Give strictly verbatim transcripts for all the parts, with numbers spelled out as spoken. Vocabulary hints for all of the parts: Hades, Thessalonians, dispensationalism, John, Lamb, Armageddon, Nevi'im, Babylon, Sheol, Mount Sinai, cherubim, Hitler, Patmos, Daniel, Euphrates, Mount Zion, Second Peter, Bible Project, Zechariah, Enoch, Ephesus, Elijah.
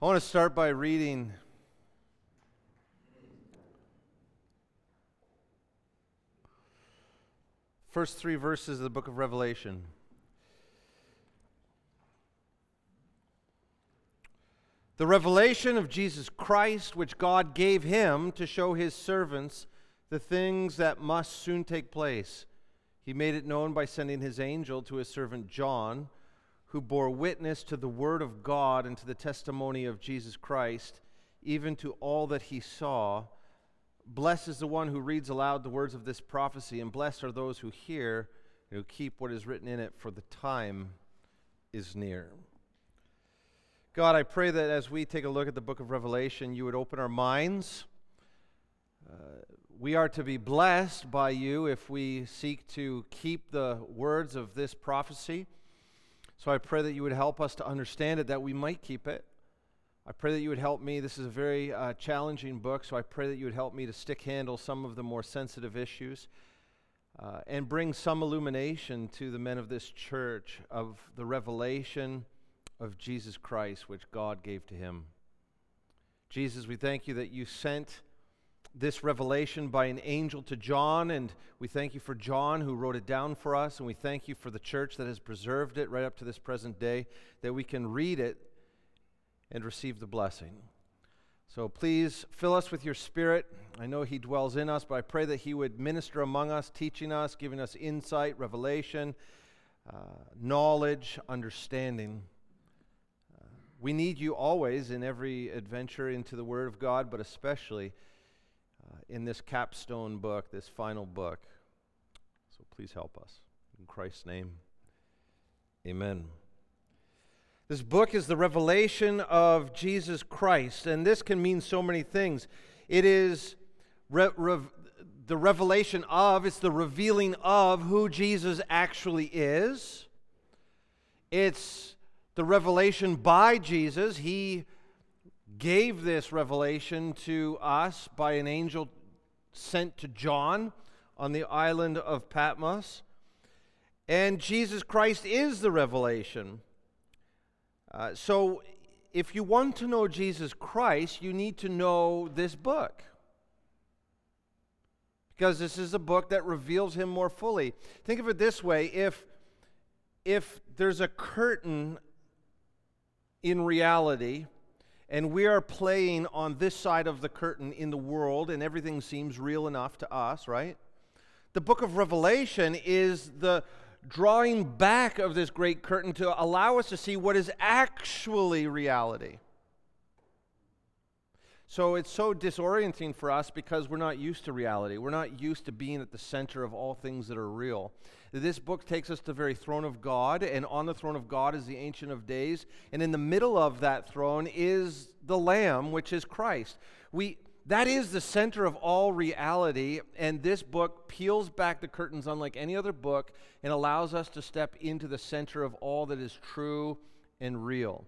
I want to start by reading first three verses of the book of Revelation. The revelation of Jesus Christ, which God gave him to show his servants the things that must soon take place. He made it known by sending his angel to his servant John, who bore witness to the word of God and to the testimony of Jesus Christ, even to all that he saw. Blessed is the one who reads aloud the words of this prophecy, and blessed are those who hear and who keep what is written in it, for the time is near. God, I pray that as we take a look at the book of Revelation, you would open our minds. Uh, we are to be blessed by you if we seek to keep the words of this prophecy. So I pray that you would help us to understand it, that we might keep it. I pray that you would help me. This is a very uh, challenging book, so I pray that you would help me to stick handle some of the more sensitive issues uh, and bring some illumination to the men of this church of the revelation of Jesus Christ, which God gave to him. Jesus, we thank you that you sent this revelation by an angel to John, and we thank you for John who wrote it down for us, and we thank you for the church that has preserved it right up to this present day, that we can read it and receive the blessing. So please fill us with your Spirit. I know he dwells in us, but I pray that he would minister among us, teaching us, giving us insight, revelation, uh, knowledge, understanding. Uh, we need you always in every adventure into the Word of God, but especially Uh, in this capstone book, this final book. So please help us. In Christ's name, amen. This book is the revelation of Jesus Christ, and this can mean so many things. It is re- rev- the revelation of, it's the revealing of who Jesus actually is. It's the revelation by Jesus. He gave this revelation to us by an angel sent to John on the island of Patmos. And Jesus Christ is the revelation. Uh, so if you want to know Jesus Christ, you need to know this book, because this is a book that reveals him more fully. Think of it this way. If, if there's a curtain in reality, and we are playing on this side of the curtain in the world, and everything seems real enough to us, right? The book of Revelation is the drawing back of this great curtain to allow us to see what is actually reality. So it's so disorienting for us because we're not used to reality. We're not used to being at the center of all things that are real. This book takes us to the very throne of God, and on the throne of God is the Ancient of Days, and in the middle of that throne is the Lamb, which is Christ. We that is the center of all reality, and this book peels back the curtains unlike any other book and allows us to step into the center of all that is true and real.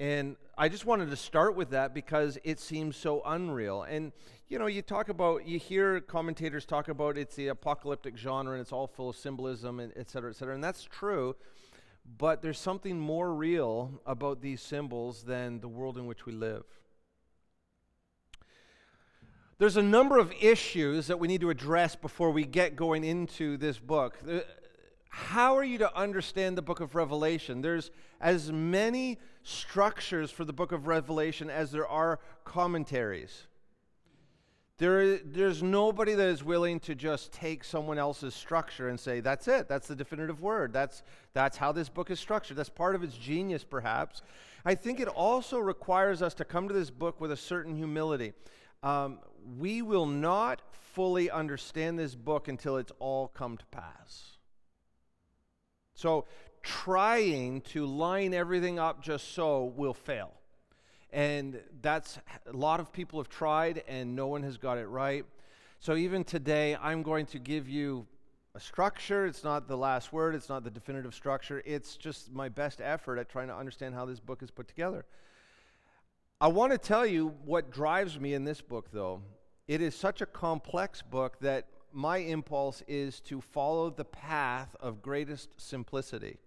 And I just wanted to start with that because it seems so unreal. And, you know, you talk about, you hear commentators talk about it's the apocalyptic genre and it's all full of symbolism, and et cetera, et cetera. And that's true, but there's something more real about these symbols than the world in which we live. There's a number of issues that we need to address before we get going into this book. How are you to understand the book of Revelation? There's as many structures for the book of Revelation as there are commentaries. There is, there's nobody that is willing to just take someone else's structure and say, that's it, that's the definitive word, that's, that's how this book is structured. That's part of its genius, perhaps. I think it also requires us to come to this book with a certain humility. Um, we will not fully understand this book until it's all come to pass. So trying to line everything up just so will fail. And that's, a lot of people have tried and no one has got it right. So even today, I'm going to give you a structure. It's not the last word. It's not the definitive structure. It's just my best effort at trying to understand how this book is put together. I want to tell you what drives me in this book, though. It is such a complex book that my impulse is to follow the path of greatest simplicity.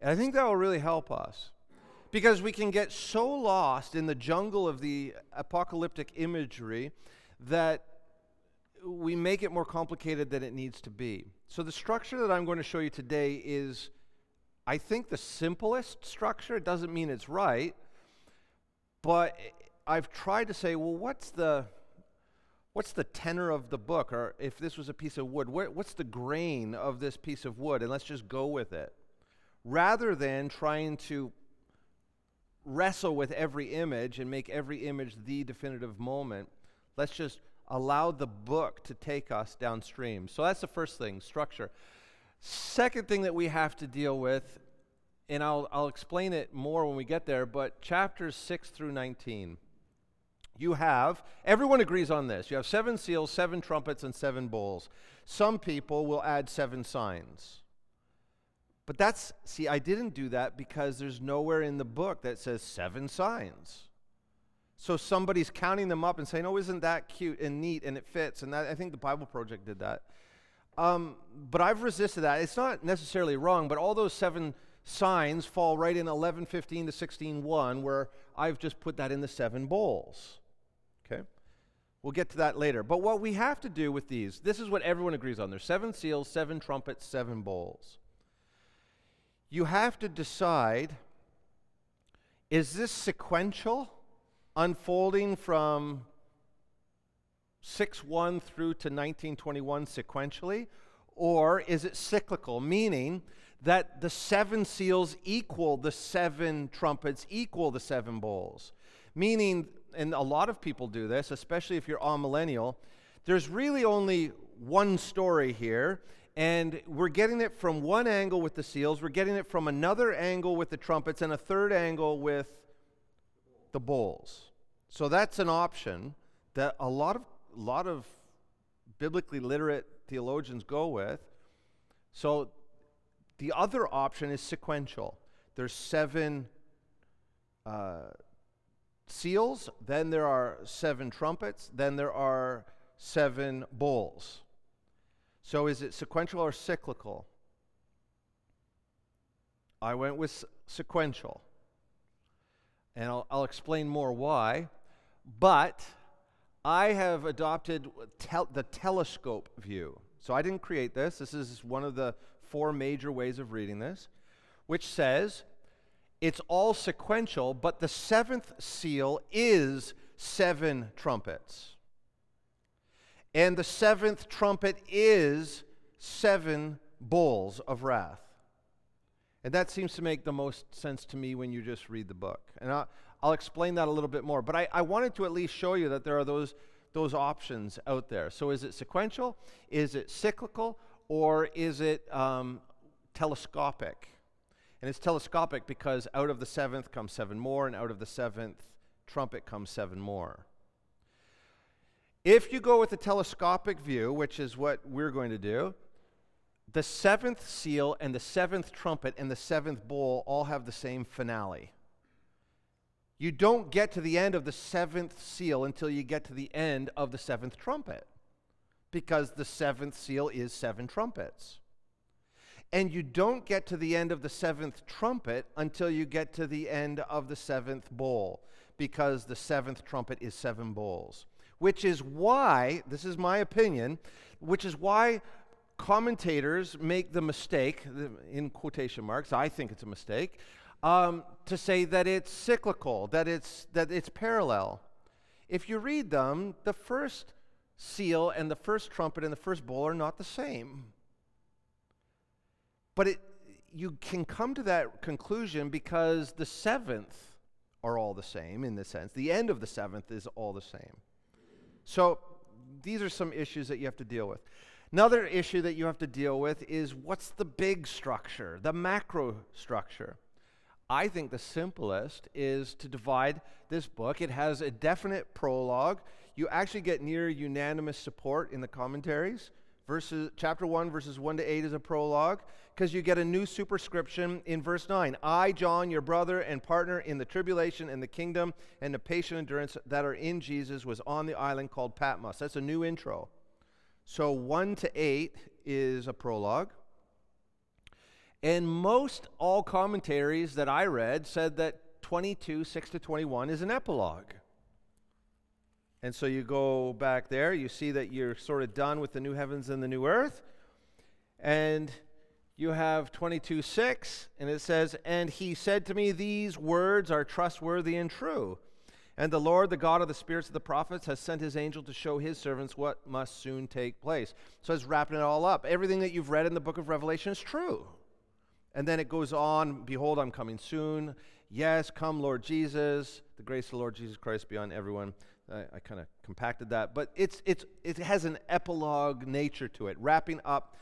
And I think that will really help us. because we can get so lost in the jungle of the apocalyptic imagery that we make it more complicated than it needs to be. So the structure that I'm going to show you today is, I think, the simplest structure. It doesn't mean it's right, but I've tried to say, well, what's the what's the tenor of the book? Or if this was a piece of wood, wh- what's the grain of this piece of wood? And let's just go with it, rather than trying to wrestle with every image and make every image the definitive moment. Let's just allow the book to take us downstream. So that's the first thing, structure. Second thing that we have to deal with, and I'll, I'll explain it more when we get there, but chapters six through nineteen. You have, everyone agrees on this, you have seven seals, seven trumpets, and seven bowls. Some people will add seven signs. But that's, see, I didn't do that because there's nowhere in the book that says seven signs. So somebody's counting them up and saying, oh, isn't that cute and neat and it fits? And that, I think the Bible Project did that. Um, but I've resisted that. It's not necessarily wrong, but all those seven signs fall right in eleven fifteen to sixteen one, where I've just put that in the seven bowls. Okay? We'll get to that later. But what we have to do with these, this is what everyone agrees on. There's seven seals, seven trumpets, seven bowls. You have to decide, is this sequential, unfolding from six one through to nineteen twenty-one sequentially, or is it cyclical, meaning that the seven seals equal the seven trumpets, equal the seven bowls? Meaning, and a lot of people do this, especially if you're amillennial, there's really only one story here, and we're getting it from one angle with the seals, we're getting it from another angle with the trumpets, and a third angle with the bowls. So that's an option that a lot of lot of biblically literate theologians go with. So the other option is sequential. There's seven uh, seals, then there are seven trumpets, then there are seven bowls. So is it sequential or cyclical? I went with s- sequential. And I'll, I'll explain more why. But I have adopted tel- the telescope view. So I didn't create this. This is one of the four major ways of reading this, which says it's all sequential, but the seventh seal is seven trumpets. And the seventh trumpet is seven bowls of wrath. And that seems to make the most sense to me when you just read the book. And I'll, I'll explain that a little bit more. But I, I wanted to at least show you that there are those, those options out there. So is it sequential? Is it cyclical? Or is it um, telescopic? And it's telescopic because out of the seventh comes seven more, and out of the seventh trumpet comes seven more. If you go with the telescopic view, which is what we're going to do, the seventh seal and the seventh trumpet and the seventh bowl all have the same finale. You don't get to the end of the seventh seal until you get to the end of the seventh trumpet, because the seventh seal is seven trumpets. And you don't get to the end of the seventh trumpet until you get to the end of the seventh bowl, because the seventh trumpet is seven bowls. Which is why, this is my opinion, which is why commentators make the mistake, in quotation marks, I think it's a mistake, um, to say that it's cyclical, that it's that it's parallel. If you read them, the first seal and the first trumpet and the first bowl are not the same. But it, you can come to that conclusion because the seventh are all the same in the sense. The end of the seventh is all the same. So these are some issues that you have to deal with. Another issue that you have to deal with is, what's the big structure, the macro structure? I think the simplest is to divide this book. It has a definite prologue. You actually get near unanimous support in the commentaries. Verses, chapter one, verses one to eight is a prologue, because you get a new superscription in verse nine. I, John, your brother and partner in the tribulation and the kingdom and the patient endurance that are in Jesus, was on the island called Patmos. That's a new intro. So one to eight is a prologue. And most all commentaries that I read said that twenty-two, six to twenty-one is an epilogue. And so you go back there, you see that you're sort of done with the new heavens and the new earth. And you have twenty-two, six, and it says, "And he said to me, these words are trustworthy and true. And the Lord, the God of the spirits of the prophets, has sent his angel to show his servants what must soon take place." So it's wrapping it all up. Everything that you've read in the book of Revelation is true. And then it goes on, "Behold, I'm coming soon. Yes, come, Lord Jesus. The grace of the Lord Jesus Christ be on everyone." I, I kind of compacted that. But it's it's it has an epilogue nature to it, wrapping up,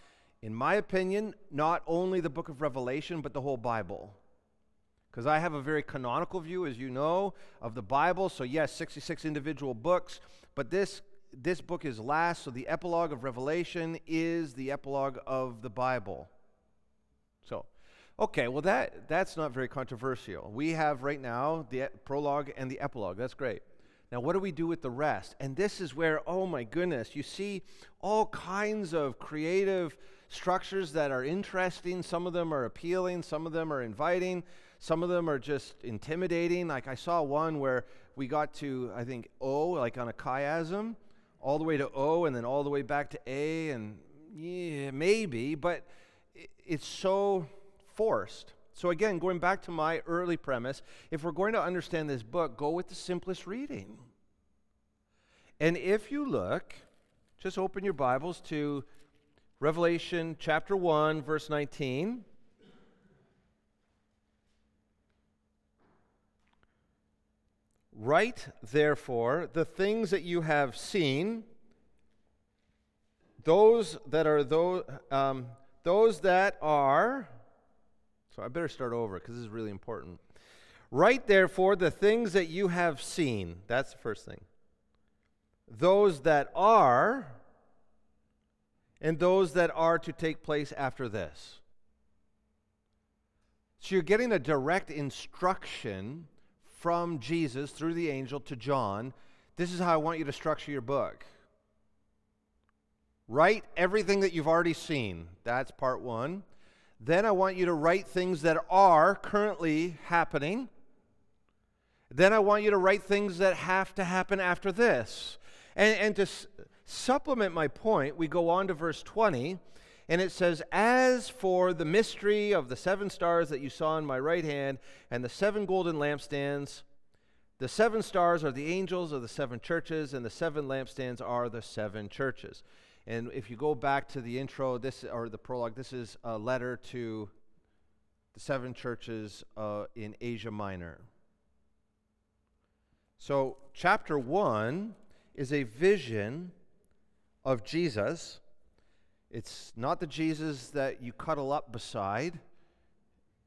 in my opinion, not only the book of Revelation, but the whole Bible. Because I have a very canonical view, as you know, of the Bible. So yes, sixty-six individual books, but this this book is last. So the epilogue of Revelation is the epilogue of the Bible. So, okay, well that that's not very controversial. We have right now the prologue and the epilogue. That's great. Now, what do we do with the rest? And this is where, oh my goodness, you see all kinds of creative structures that are interesting. Some of them are appealing. Some of them are inviting. Some of them are just intimidating. Like I saw one where we got to, I think, O, like on a chiasm, all the way to O and then all the way back to A, and yeah, maybe, but it's so forced. So again, going back to my early premise, if we're going to understand this book, go with the simplest reading. And if you look, just open your Bibles to Revelation chapter one, verse nineteen. "Write, therefore, the things that you have seen, those that are those, um, those that are." So I better start over because this is really important. "Write, therefore, the things that you have seen." That's the first thing. "Those that are, and those that are to take place after this." So you're getting a direct instruction from Jesus through the angel to John. This is how I want you to structure your book. Write everything that you've already seen. That's part one. Then I want you to write things that are currently happening. Then I want you to write things that have to happen after this. And, and to s- supplement my point, we go on to verse twenty, and it says, "As for the mystery of the seven stars that you saw in my right hand and the seven golden lampstands, the seven stars are the angels of the seven churches, and the seven lampstands are the seven churches." And if you go back to the intro, this or the prologue, this is a letter to the seven churches uh, in Asia Minor. So chapter one is a vision of Jesus. It's not the Jesus that you cuddle up beside.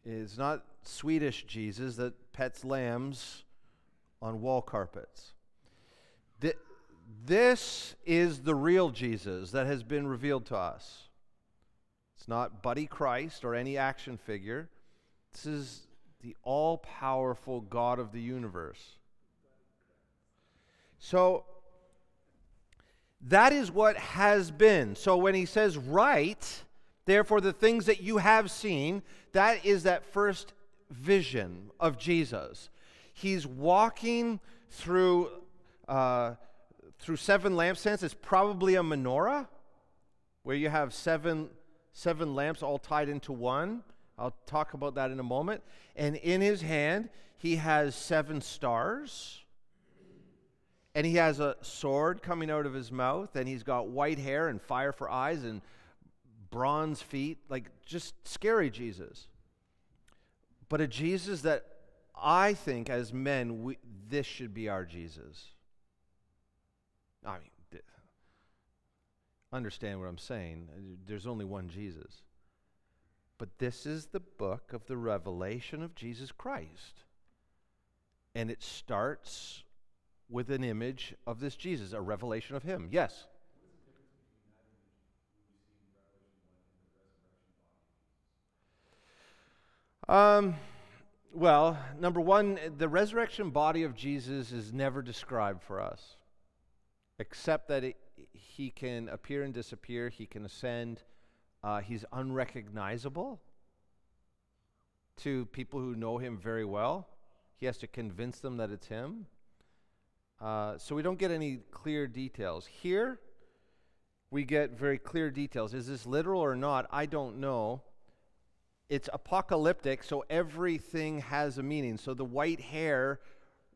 It's not Swedish Jesus that pets lambs on wall carpets. The, This is the real Jesus that has been revealed to us. It's not Buddy Christ or any action figure. This is the all-powerful God of the universe. So that is what has been. So when he says, "Write, therefore, the things that you have seen," that is that first vision of Jesus. He's walking through... Uh, Through seven lampstands. It's probably a menorah, where you have seven seven lamps all tied into one. I'll talk about that in a moment. And in his hand, he has seven stars. And he has a sword coming out of his mouth. And he's got white hair and fire for eyes and bronze feet. Like, just scary Jesus. But a Jesus that I think, as men, we, this should be our Jesus. I mean, th- understand what I'm saying. There's only one Jesus. But this is the book of the revelation of Jesus Christ. And it starts with an image of this Jesus, a revelation of him. Yes? Um, well, number one, the resurrection body of Jesus is never described for us. Except that it, he can appear and disappear, he can ascend, uh, he's unrecognizable to people who know him very well. He has to convince them that it's him. Uh, so we don't get any clear details. Here, we get very clear details. Is this literal or not? I don't know. It's apocalyptic, so everything has a meaning. So the white hair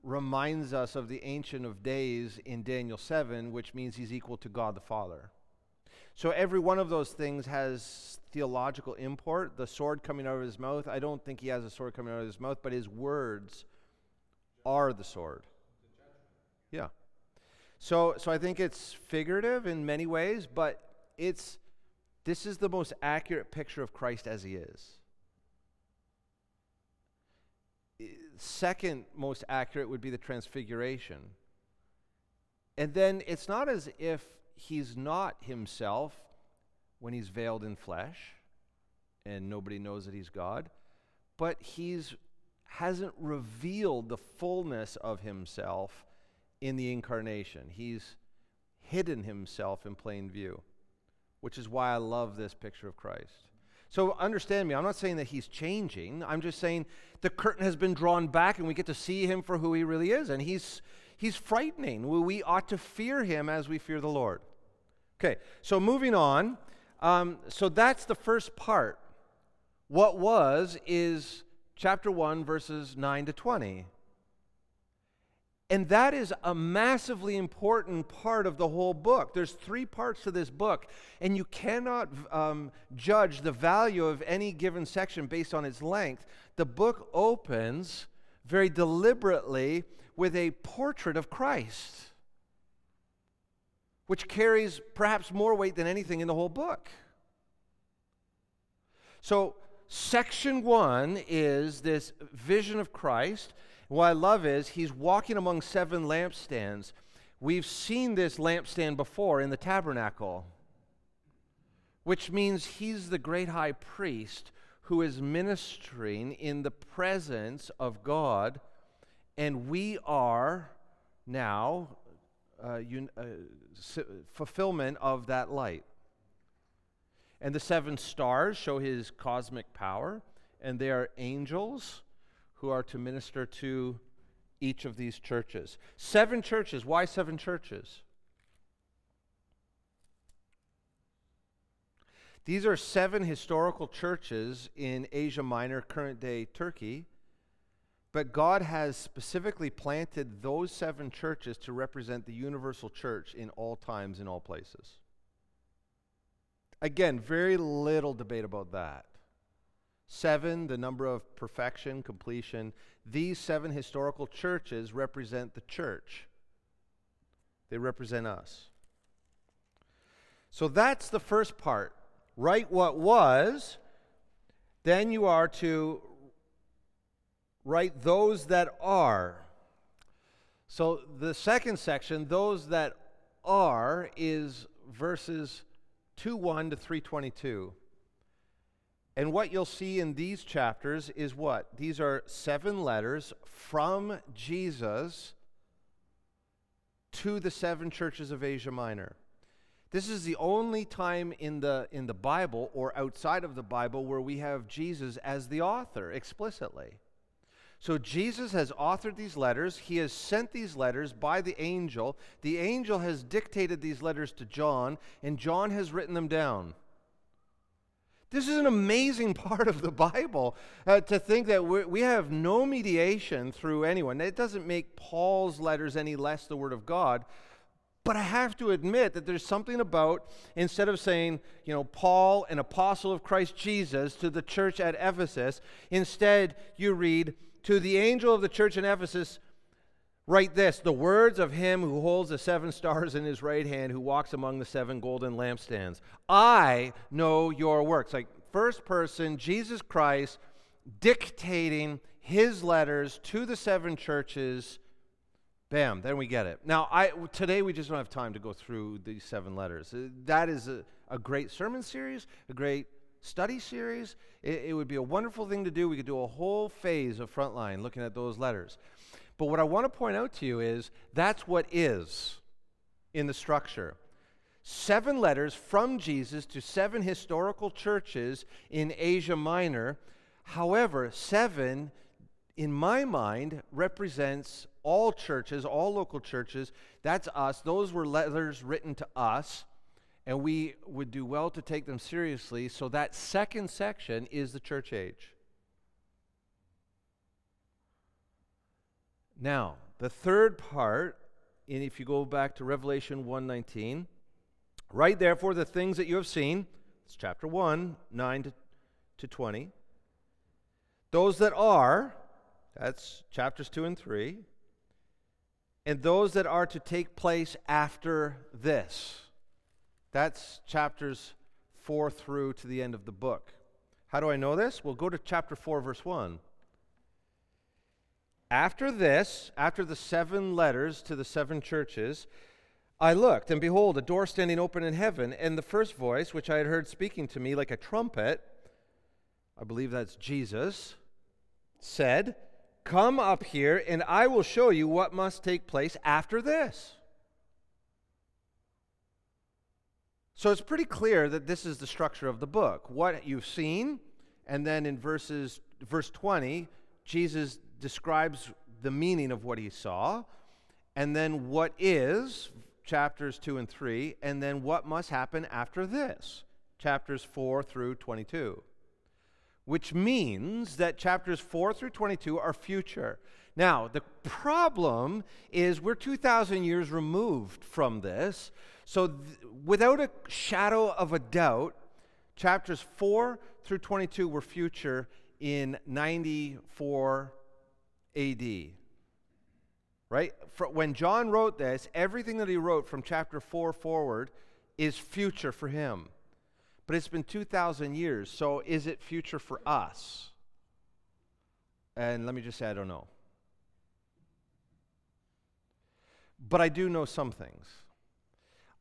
reminds us of the Ancient of Days in Daniel seven, which means he's equal to God the Father. So every one of those things has theological import. The sword coming out of his mouth, I don't think he has a sword coming out of his mouth, but his words are the sword. Yeah. So so I think it's figurative in many ways, but it's this is the most accurate picture of Christ as he is. Second most accurate would be the Transfiguration. And then it's not as if he's not himself when he's veiled in flesh and nobody knows that he's God, but he's hasn't revealed the fullness of himself in the incarnation. He's hidden himself in plain view, which is why I love this picture of Christ. So understand me, I'm not saying that he's changing. I'm just saying the curtain has been drawn back and we get to see him for who he really is. And he's he's frightening. We ought to fear him as we fear the Lord. Okay, so moving on. Um, so that's the first part. What was is chapter one, verses nine to twenty. And that is a massively important part of the whole book. There's three parts to this book, and you cannot um, judge the value of any given section based on its length. The book opens very deliberately with a portrait of Christ, which carries perhaps more weight than anything in the whole book. So section one is this vision of Christ. What I love is he's walking among seven lampstands. We've seen this lampstand before in the tabernacle, which means he's the great high priest who is ministering in the presence of God, and we are now uh, un- uh, s- fulfillment of that light. And the seven stars show his cosmic power, and they are angels who are to minister to each of these churches. Seven churches. Why seven churches? These are seven historical churches in Asia Minor, current-day Turkey, but God has specifically planted those seven churches to represent the universal church in all times, in all places. Again, very little debate about that. Seven, the number of perfection, completion. These seven historical churches represent the church. They represent us. So that's the first part. Write what was. Then you are to write those that are. So the second section, those that are, is verses two one to three twenty-two. And what you'll see in these chapters is what? These are seven letters from Jesus to the seven churches of Asia Minor. This is the only time in the in the Bible or outside of the Bible where we have Jesus as the author explicitly. So Jesus has authored these letters. He has sent these letters by the angel. The angel has dictated these letters to John, and John has written them down. This is an amazing part of the Bible, uh, to think that we're, we have no mediation through anyone. It doesn't make Paul's letters any less the Word of God, but I have to admit that there's something about, instead of saying, you know, Paul, an apostle of Christ Jesus, to the church at Ephesus, instead you read, to the angel of the church in Ephesus, write this, the words of him who holds the seven stars in his right hand, who walks among the seven golden lampstands. I know your works. Like first person, Jesus Christ dictating his letters to the seven churches. Bam, then we get it. Now, I today we just don't have time to go through these seven letters. That is a, a great sermon series, a great study series. It, it would be a wonderful thing to do. We could do a whole phase of Frontline looking at those letters. But what I want to point out to you is that's what is in the structure. Seven letters from Jesus to seven historical churches in Asia Minor. However, seven in my mind, represents all churches, all local churches. That's us. Those were letters written to us, and we would do well to take them seriously. So that second section is the church age. Now, the third part, and if you go back to Revelation one nineteen, write therefore the things that you have seen, it's chapter one, nine to twenty, those that are, that's chapters two and three, and those that are to take place after this, that's chapters four through to the end of the book. How do I know this? Well, go to chapter four, verse one. After this, after the seven letters to the seven churches, I looked, and behold, a door standing open in heaven, and the first voice, which I had heard speaking to me like a trumpet, I believe that's Jesus, said, "Come up here, and I will show you what must take place after this." So it's pretty clear that this is the structure of the book. What you've seen, and then in verses verse twenty, Jesus describes the meaning of what he saw, and then what is, chapters two and three, and then what must happen after this, chapters four through twenty-two, which means that chapters four through twenty-two are future. Now, the problem is we're two thousand years removed from this, so th- without a shadow of a doubt, chapters four through twenty-two were future in ninety-four A D, right? For when John wrote this, everything that he wrote from chapter four forward is future for him. But it's been two thousand years, so is it future for us? And let me just say, I don't know. But I do know some things.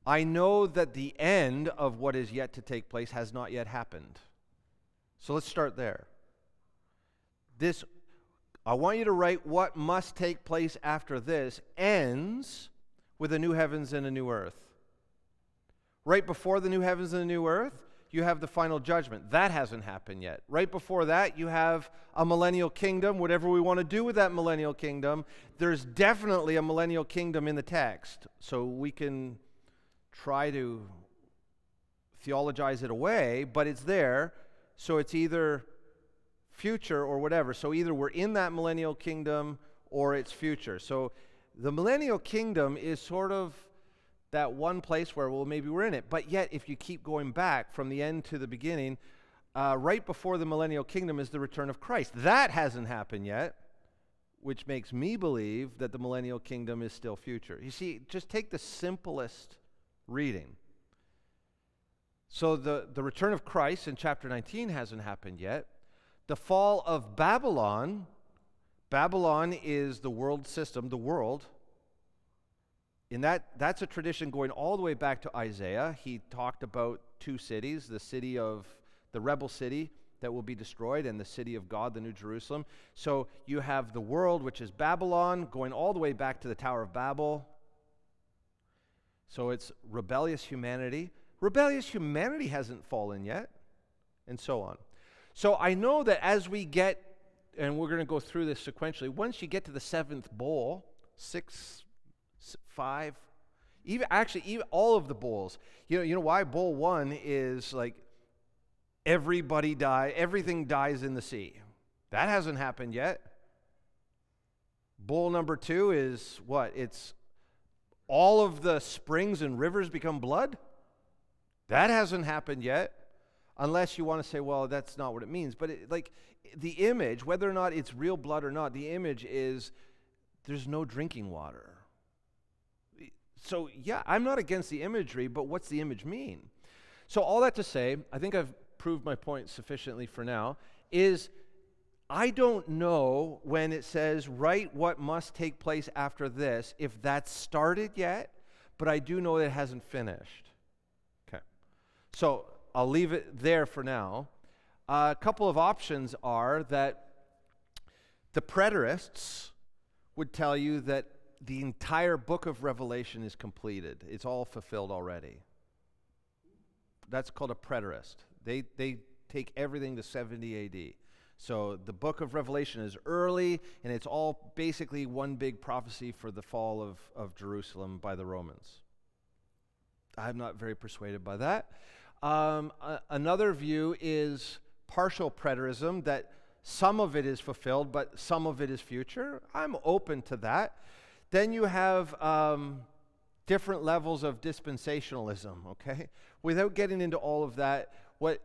I know that the end of what is yet to take place has not yet happened. So let's start there. This I want you to write what must take place after this ends with a new heavens and a new earth. Right before the new heavens and the new earth, you have the final judgment. That hasn't happened yet. Right before that, you have a millennial kingdom. Whatever we want to do with that millennial kingdom, there's definitely a millennial kingdom in the text. So we can try to theologize it away, but it's there. So it's either future or whatever. So either we're in that millennial kingdom or it's future. So the millennial kingdom is sort of that one place where, well, maybe we're in it. But yet, if you keep going back from the end to the beginning, uh, right before the millennial kingdom is the return of Christ. That hasn't happened yet, which makes me believe that the millennial kingdom is still future. You see, just take the simplest reading. So the, the return of Christ in chapter nineteen hasn't happened yet. The fall of Babylon, Babylon is the world system, the world. In that, that's a tradition going all the way back to Isaiah. He talked about two cities, the city of, the rebel city that will be destroyed, and the city of God, the New Jerusalem. So you have the world, which is Babylon, going all the way back to the Tower of Babel. So it's rebellious humanity. Rebellious humanity hasn't fallen yet, and so on. So I know that as we get, and we're going to go through this sequentially, once you get to the seventh bowl, six, five, even actually even all of the bowls. You know, you know why? Bowl one is like everybody die, everything dies in the sea. That hasn't happened yet. Bowl number two is what? It's all of the springs and rivers become blood. That hasn't happened yet. Unless you want to say, well, that's not what it means. But it, like the image, whether or not it's real blood or not, the image is there's no drinking water. So, yeah, I'm not against the imagery, but what's the image mean? So all that to say, I think I've proved my point sufficiently for now, is I don't know when it says, write what must take place after this, if that's started yet, but I do know that it hasn't finished. Okay. So I'll leave it there for now. Uh, a couple of options are that the preterists would tell you that the entire book of Revelation is completed. It's all fulfilled already. That's called a preterist. They, they take everything to seventy A D. So the book of Revelation is early, and it's all basically one big prophecy for the fall of, of Jerusalem by the Romans. I'm not very persuaded by that. Um, a, another view is partial preterism, that some of it is fulfilled, but some of it is future. I'm open to that. Then you have um, different levels of dispensationalism, okay? Without getting into all of that, what...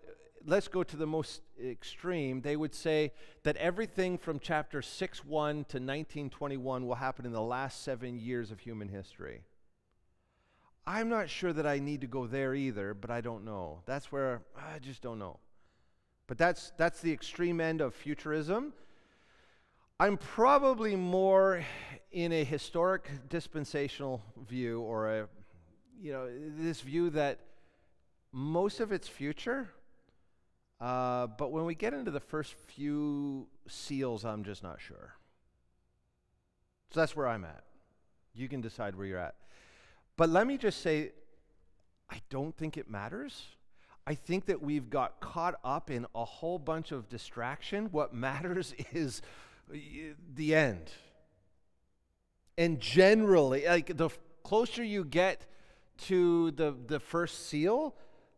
let's go to the most extreme. They would say that everything from chapter six one to nineteen twenty-one will happen in the last seven years of human history. I'm not sure that I need to go there either, but I don't know. That's where I just don't know. But that's that's the extreme end of futurism. I'm probably more in a historic dispensational view, or a, you know, this view that most of it's future. Uh, but when we get into the first few seals, I'm just not sure. So that's where I'm at. You can decide where you're at. But let me just say, I don't think it matters. I think that we've got caught up in a whole bunch of distraction. What matters is the end. And generally, like the f- closer you get to the, the first seal,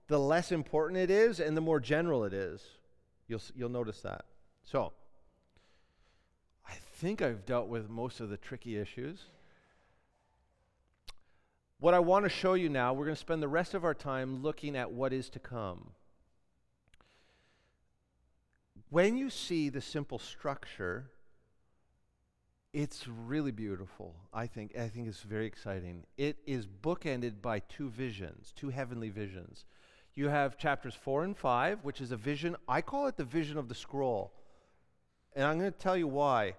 the less important it is, and the more general it is. You'll you'll notice that. So, I think I've dealt with most of the tricky issues. What I want to show you now, we're going to spend the rest of our time looking at what is to come. When you see the simple structure, it's really beautiful. I think I think it's very exciting. It is bookended by two visions, two heavenly visions. You have chapters four and five, which is a vision. I call it the vision of the scroll. And I'm going to tell you why.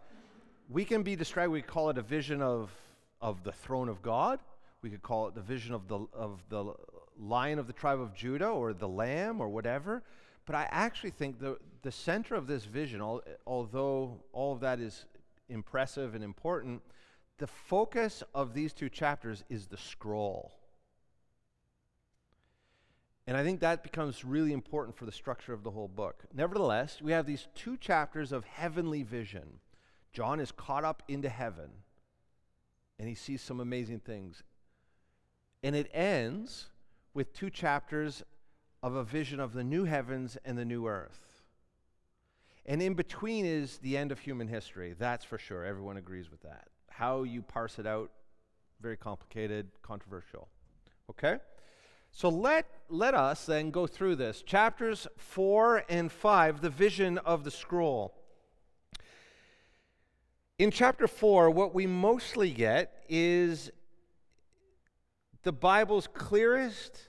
We can be described, we call it a vision of, of the throne of God. We could call it the vision of the, of the lion of the tribe of Judah, or the lamb, or whatever. But I actually think the, the center of this vision, al- although all of that is impressive and important, the focus of these two chapters is the scroll. And I think that becomes really important for the structure of the whole book. Nevertheless, we have these two chapters of heavenly vision. John is caught up into heaven, and he sees some amazing things. And it ends with two chapters of a vision of the new heavens and the new earth. And in between is the end of human history. That's for sure. Everyone agrees with that. How you parse it out, very complicated, controversial. Okay? So let let us then go through this. Chapters four and five, the vision of the scroll. In chapter four, what we mostly get is the Bible's clearest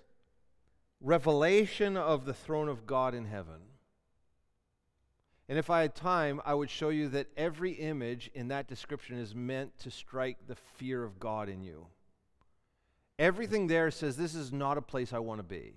revelation of the throne of God in heaven. And if I had time, I would show you that every image in that description is meant to strike the fear of God in you. Everything there says, this is not a place I want to be.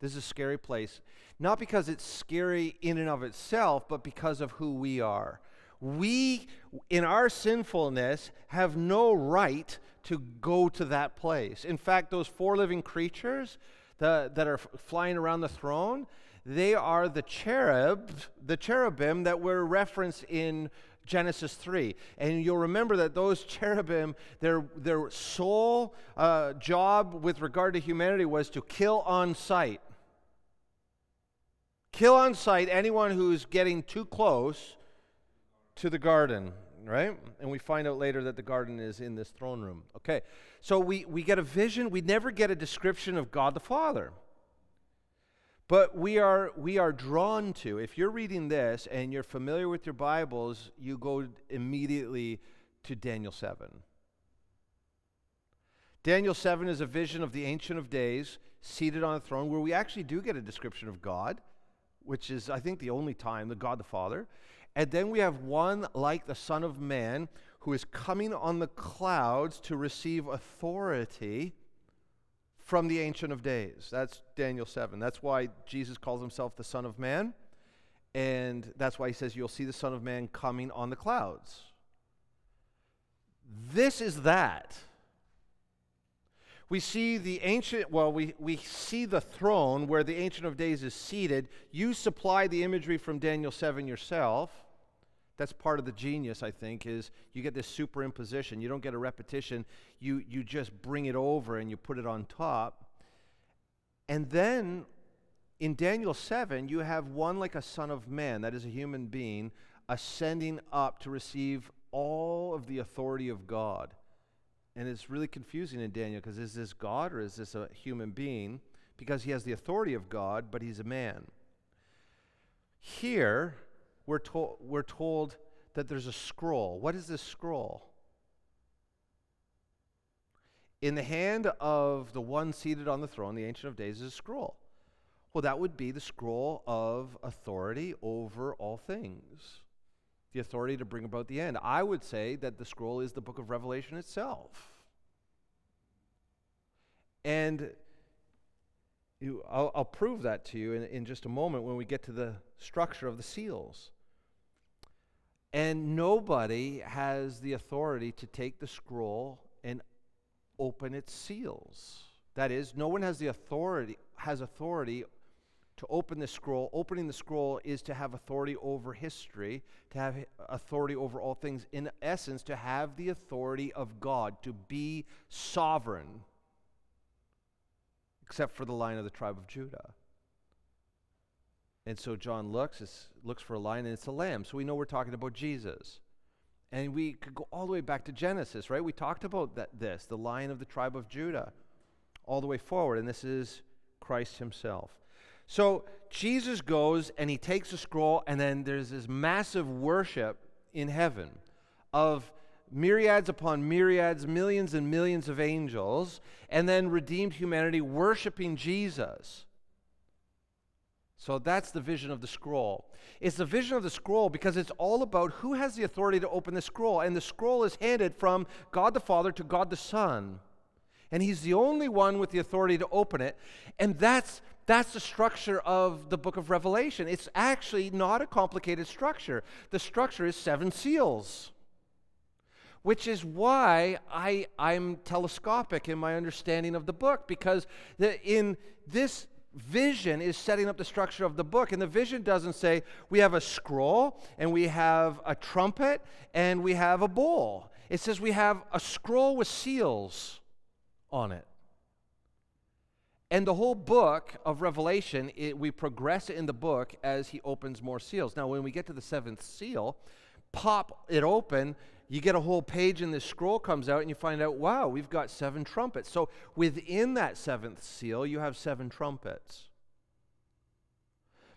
This is a scary place. Not because it's scary in and of itself, but because of who we are. We, in our sinfulness, have no right to go to that place. In fact, those four living creatures the, that are flying around the throne, they are the cherub, the cherubim that were referenced in Genesis three. And you'll remember that those cherubim, their their sole uh, job with regard to humanity was to kill on sight. Kill on sight anyone who's getting too close to the garden, right? And we find out later that the garden is in this throne room. Okay, so we, we get a vision. We never get a description of God the Father. But we are we are drawn to, if you're reading this and you're familiar with your Bibles, you go immediately to Daniel seven. Daniel seven is a vision of the Ancient of Days seated on a throne, where we actually do get a description of God, which is, I think, the only time, the God the Father. And then we have one like the Son of Man, who is coming on the clouds to receive authority from the Ancient of Days. That's Daniel seven. That's why Jesus calls himself the Son of Man. And that's why he says, you'll see the Son of Man coming on the clouds. This is that. we see the ancient, well, we, we see the throne where the Ancient of Days is seated. You supply the imagery from Daniel seven yourself. That's part of the genius, I think, is you get this superimposition. You don't get a repetition. You, you just bring it over and you put it on top. And then in Daniel seven, you have one like a son of man, that is a human being, ascending up to receive all of the authority of God. And it's really confusing in Daniel, because is this God or is this a human being? Because he has the authority of God, but he's a man. Here, we're, to- we're told that there's a scroll. What is this scroll? In the hand of the one seated on the throne, the Ancient of Days, is a scroll. Well, that would be the scroll of authority over all things. The authority to bring about the end. I would say that the scroll is the book of Revelation itself. And you, I'll, I'll prove that to you in, in just a moment when we get to the structure of the seals. And nobody has the authority to take the scroll and open its seals. That is, no one has the authority, has authority to open the scroll. Opening the scroll is to have authority over history, to have authority over all things. In essence, to have the authority of God, to be sovereign, except for the lion of the tribe of Judah. And so John looks, it's, looks for a lion, and it's a lamb. So we know we're talking about Jesus. And we could go all the way back to Genesis, right? We talked about that, this, the lion of the tribe of Judah, all the way forward. And this is Christ himself. So Jesus goes and he takes a scroll, and then there's this massive worship in heaven of myriads upon myriads, millions and millions of angels, and then redeemed humanity worshiping Jesus. So that's the vision of the scroll. It's the vision of the scroll because it's all about who has the authority to open the scroll, and the scroll is handed from God the Father to God the Son. And he's the only one with the authority to open it, and that's That's the structure of the book of Revelation. It's actually not a complicated structure. The structure is seven seals, which is why I, I'm telescopic in my understanding of the book, because the, in this vision is setting up the structure of the book, and the vision doesn't say we have a scroll and we have a trumpet and we have a bowl. It says we have a scroll with seals on it. And the whole book of Revelation, it, we progress in the book as he opens more seals. Now, when we get to the seventh seal, pop it open, you get a whole page and this scroll comes out, and you find out, wow, we've got seven trumpets. So within that seventh seal, you have seven trumpets.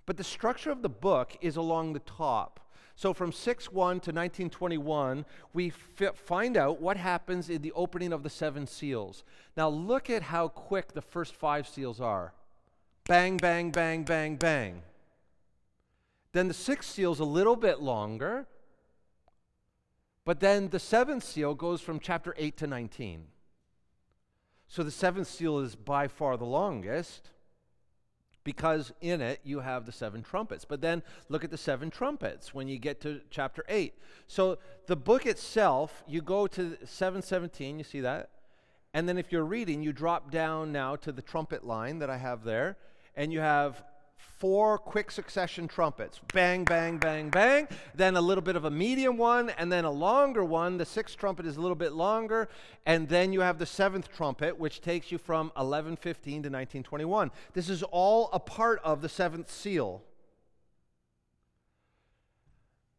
But the structure of the book is along the top. So from six one to nineteen twenty-one, we f- find out what happens in the opening of the seven seals. Now look at how quick the first five seals are. Bang, bang, bang, bang, bang. Then the sixth seal's a little bit longer, but then the seventh seal goes from chapter eight to nineteen. So the seventh seal is by far the longest, because in it you have the seven trumpets. But then look at the seven trumpets when you get to chapter eight. So the book itself, you go to seven seventeen, you see that? And then if you're reading, you drop down now to the trumpet line that I have there, and you have four quick succession trumpets. Bang, bang, bang, bang. Then a little bit of a medium one, and then a longer one. The sixth trumpet is a little bit longer, and then you have the seventh trumpet, which takes you from eleven fifteen to nineteen twenty-one. This is all a part of the seventh seal.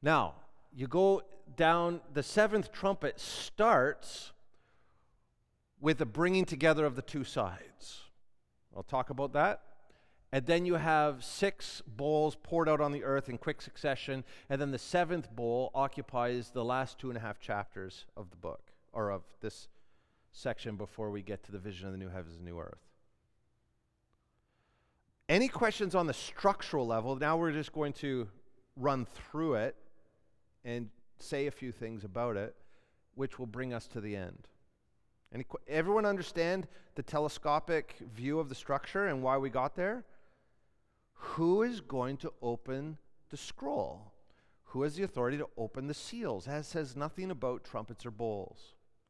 Now, you go down, the seventh trumpet starts with the bringing together of the two sides. I'll talk about that. And then you have six bowls poured out on the earth in quick succession, and then the seventh bowl occupies the last two and a half chapters of the book, or of this section before we get to the vision of the new heavens and new earth. Any questions on the structural level? Now we're just going to run through it and say a few things about it, which will bring us to the end. Any qu- everyone understand the telescopic view of the structure and why we got there? Who is going to open the scroll? Who has the authority to open the seals? That says nothing about trumpets or bowls.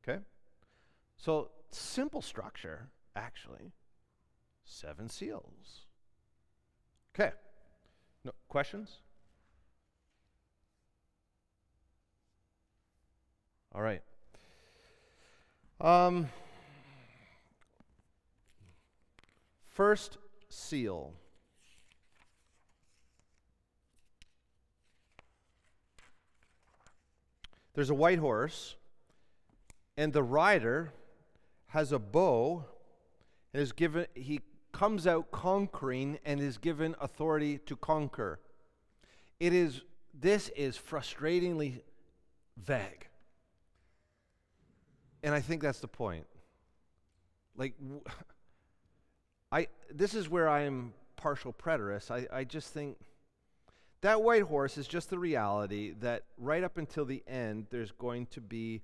Okay? So simple structure, actually. Seven seals. Okay. No questions? All right. Um, first seal. There's a white horse, and the rider has a bow, and is given. He comes out conquering and is given authority to conquer. It is. This is frustratingly vague. And I think that's the point. Like, I this is where I am partial preterist. I, I just think that white horse is just the reality that right up until the end, there's going to be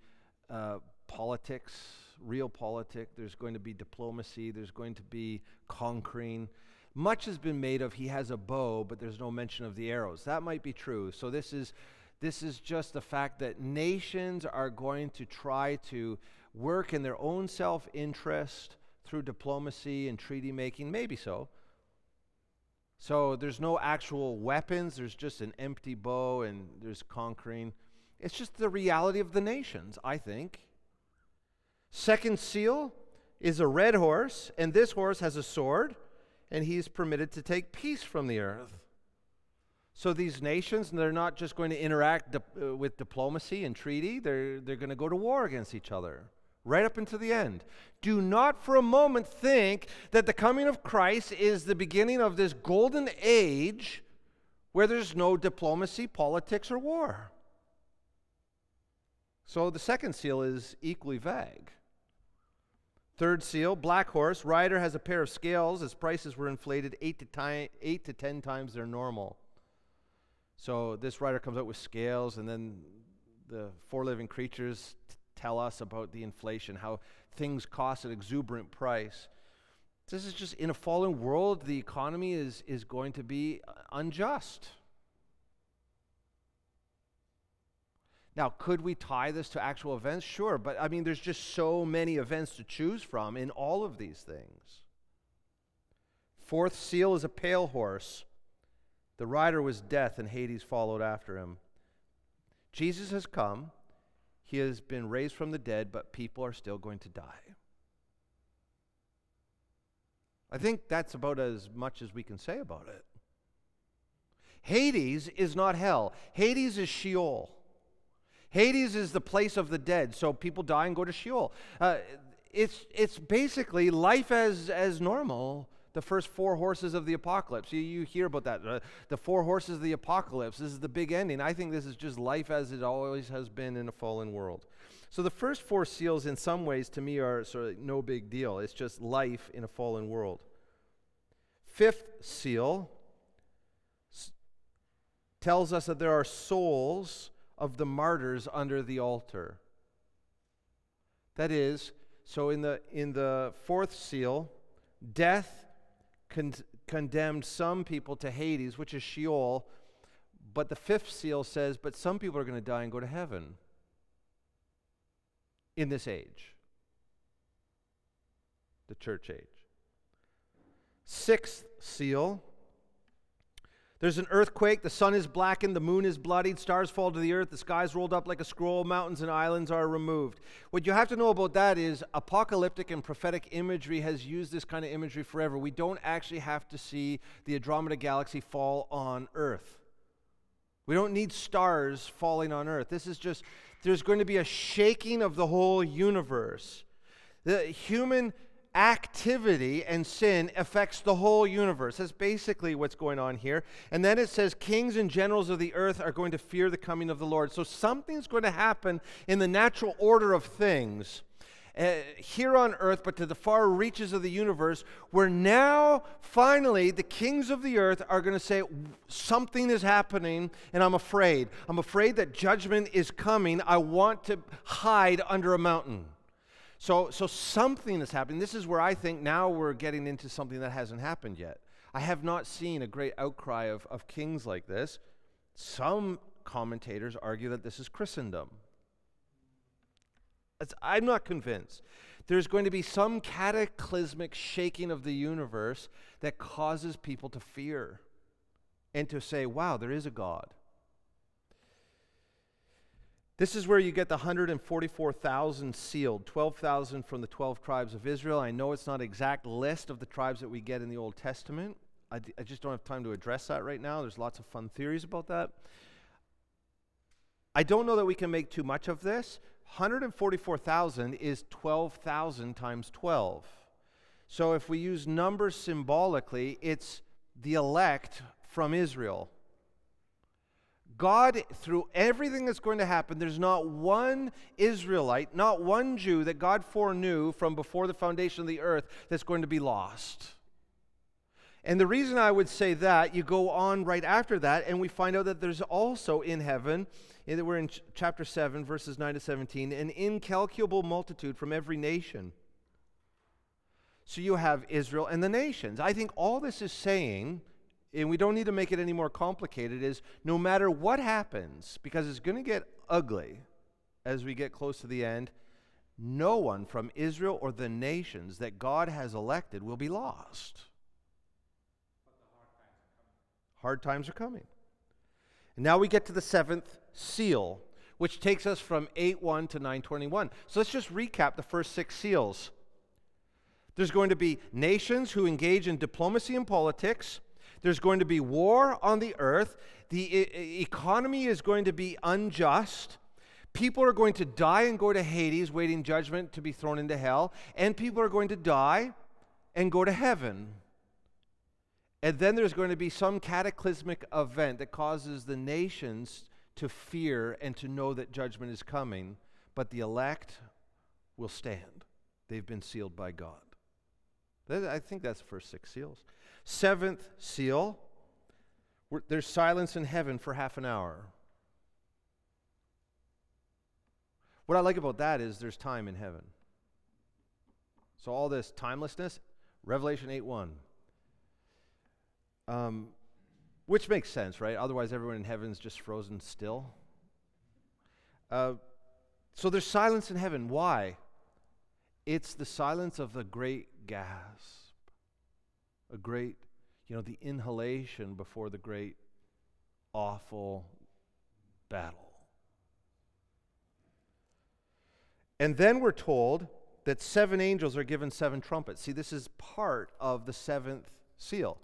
uh, politics, real politics. There's going to be diplomacy. There's going to be conquering. Much has been made of he has a bow, but there's no mention of the arrows. That might be true. So this is... This is just the fact that nations are going to try to work in their own self-interest through diplomacy and treaty making, maybe so. So there's no actual weapons, there's just an empty bow and there's conquering. It's just the reality of the nations, I think. Second seal is a red horse, and this horse has a sword, and he's permitted to take peace from the earth. So these nations, they're not just going to interact dip, uh, with diplomacy and treaty. They're, they're going to go to war against each other right up until the end. Do not for a moment think that the coming of Christ is the beginning of this golden age where there's no diplomacy, politics, or war. So the second seal is equally vague. Third seal, black horse. Rider has a pair of scales. His prices were inflated eight to, ti- eight to ten times their normal. So this rider comes out with scales, and then the four living creatures t- tell us about the inflation, how things cost an exuberant price. This is just, in a fallen world, the economy is, is going to be unjust. Now, could we tie this to actual events? Sure, but I mean, there's just so many events to choose from in all of these things. Fourth seal is a pale horse. The rider was death, and Hades followed after him. Jesus has come. He has been raised from the dead, but people are still going to die. I think that's about as much as we can say about it. Hades is not hell. Hades is Sheol. Hades is the place of the dead, so people die and go to Sheol. Uh, it's, it's basically life as, as normal. The first four horses of the apocalypse. You, you hear about that. Uh, the four horses of the apocalypse. This is the big ending. I think this is just life as it always has been in a fallen world. So the first four seals in some ways to me are sort of no big deal. It's just life in a fallen world. Fifth seal s- tells us that there are souls of the martyrs under the altar. That is, so in the in the fourth seal, death Con- condemned some people to Hades, which is Sheol, but the fifth seal says, but some people are going to die and go to heaven in this age, the church age. Sixth seal, there's an earthquake, the sun is blackened, the moon is bloodied, stars fall to the earth, the sky's rolled up like a scroll, mountains and islands are removed. What you have to know about that is apocalyptic and prophetic imagery has used this kind of imagery forever. We don't actually have to see the Andromeda galaxy fall on Earth. We don't need stars falling on Earth. This is just, there's going to be a shaking of the whole universe. The human activity and sin affects the whole universe. That's basically what's going on here. And then it says kings and generals of the earth are going to fear the coming of the Lord. So something's going to happen in the natural order of things uh, here on earth, but to the far reaches of the universe, where now finally the kings of the earth are going to say something is happening, and I'm afraid. I'm afraid that judgment is coming. I want to hide under a mountain. So so something is happening. This is where I think now we're getting into something that hasn't happened yet. I have not seen a great outcry of, of kings like this. Some commentators argue that this is Christendom. It's, I'm not convinced. there's going to be some cataclysmic shaking of the universe that causes people to fear and to say, wow, there is a God. This is where you get the one hundred forty-four thousand sealed, twelve thousand from the twelve tribes of Israel. I know it's not an exact list of the tribes that we get in the Old Testament. I, d- I just don't have time to address that right now. There's lots of fun theories about that. I don't know that we can make too much of this. one hundred forty-four thousand is twelve thousand times twelve. So if we use numbers symbolically, it's the elect from Israel. God, through everything that's going to happen, there's not one Israelite, not one Jew that God foreknew from before the foundation of the earth that's going to be lost. And the reason I would say that, you go on right after that, and we find out that there's also in heaven, and we're in ch- chapter seven, verses nine to seventeen, an incalculable multitude from every nation. So you have Israel and the nations. I think all this is saying, and we don't need to make it any more complicated, is no matter what happens, because it's going to get ugly as we get close to the end, no one from Israel or the nations that God has elected will be lost. But the hard times are coming. Hard times are coming. And now we get to the seventh seal, which takes us from eight one to nine twenty-one. So let's just recap the first six seals. There's going to be nations who engage in diplomacy and politics. There's going to be war on the earth. The e- economy is going to be unjust. People are going to die and go to Hades, waiting judgment to be thrown into hell. And people are going to die and go to heaven. And then there's going to be some cataclysmic event that causes the nations to fear and to know that judgment is coming. But the elect will stand. They've been sealed by God. That, I think that's the first six seals. Seventh seal, there's silence in heaven for half an hour. What I like about that is there's time in heaven. So all this timelessness, Revelation eight one. Um, which makes sense, right? Otherwise everyone in heaven's just frozen still. Uh, so there's silence in heaven. Why? It's the silence of the great gas. A great, you know, the inhalation before the great, awful battle. And then we're told that seven angels are given seven trumpets. See, this is part of the seventh seal.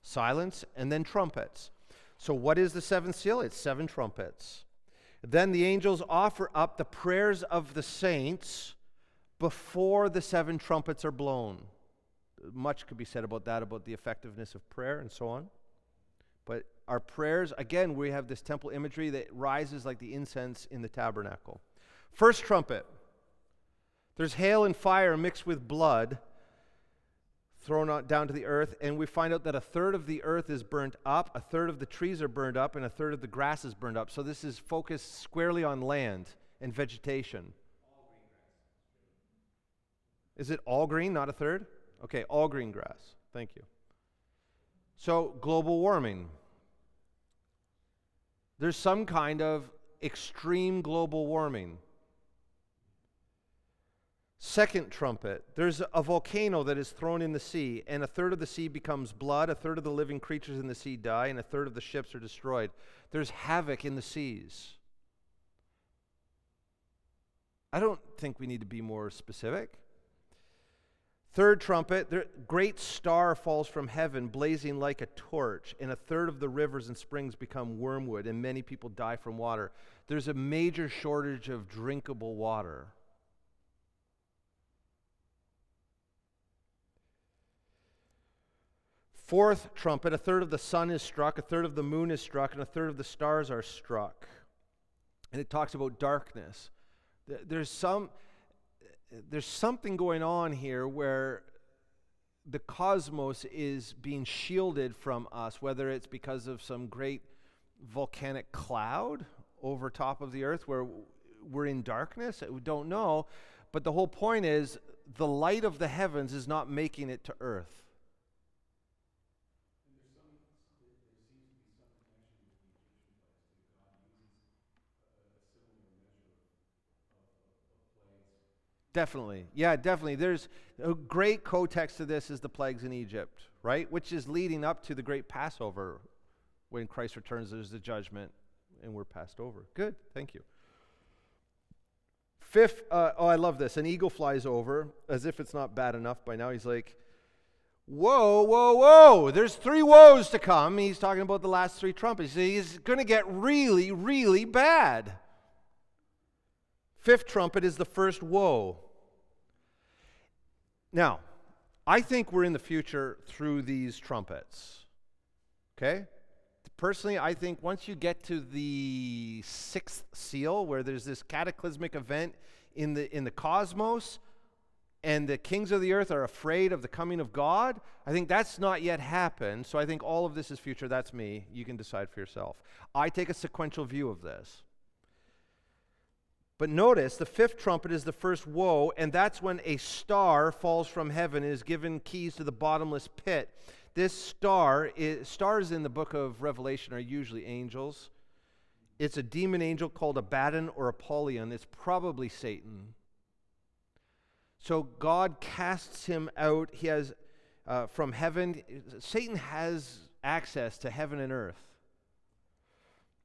Silence and then trumpets. So what is the seventh seal? It's seven trumpets. Then the angels offer up the prayers of the saints before the seven trumpets are blown. Much could be said about that, about the effectiveness of prayer and so on. But our prayers, again, we have this temple imagery that rises like the incense in the tabernacle. First trumpet. There's hail and fire mixed with blood thrown out down to the earth, and we find out that a third of the earth is burnt up, a third of the trees are burned up, and a third of the grass is burned up. So this is focused squarely on land and vegetation. Is it all green, not a third? Okay, all green grass. Thank you. So, global warming. There's some kind of extreme global warming. Second trumpet. There's a volcano that is thrown in the sea, and a third of the sea becomes blood, a third of the living creatures in the sea die, and a third of the ships are destroyed. There's havoc in the seas. I don't think we need to be more specific. Third trumpet, the great star falls from heaven, blazing like a torch, and a third of the rivers and springs become wormwood, and many people die from water. There's a major shortage of drinkable water. Fourth trumpet, a third of the sun is struck, a third of the moon is struck, and a third of the stars are struck. And it talks about darkness. There's some... There's something going on here where the cosmos is being shielded from us, whether it's because of some great volcanic cloud over top of the earth where we're in darkness. We don't know. But the whole point is the light of the heavens is not making it to earth. Definitely. Yeah, definitely. There's a great context to this is the plagues in Egypt, right? Which is leading up to the great Passover. When Christ returns, there's the judgment and we're passed over. Good. Thank you. Fifth, uh, oh, I love this. An eagle flies over as if it's not bad enough by now. He's like, whoa, whoa, whoa. There's three woes to come. He's talking about the last three trumpets. He's going to get really, really bad. Fifth trumpet is the first woe. Now, I think we're in the future through these trumpets, okay? Personally, I think once you get to the sixth seal, where there's this cataclysmic event in the in the cosmos, and the kings of the earth are afraid of the coming of God, I think that's not yet happened, so I think all of this is future. That's me. You can decide for yourself. I take a sequential view of this. But notice, the fifth trumpet is the first woe, and that's when a star falls from heaven and is given keys to the bottomless pit. This star, is, stars in the book of Revelation are usually angels. It's a demon angel called Abaddon or Apollyon. It's probably Satan. So God casts him out. He has, uh, from heaven, Satan has access to heaven and earth.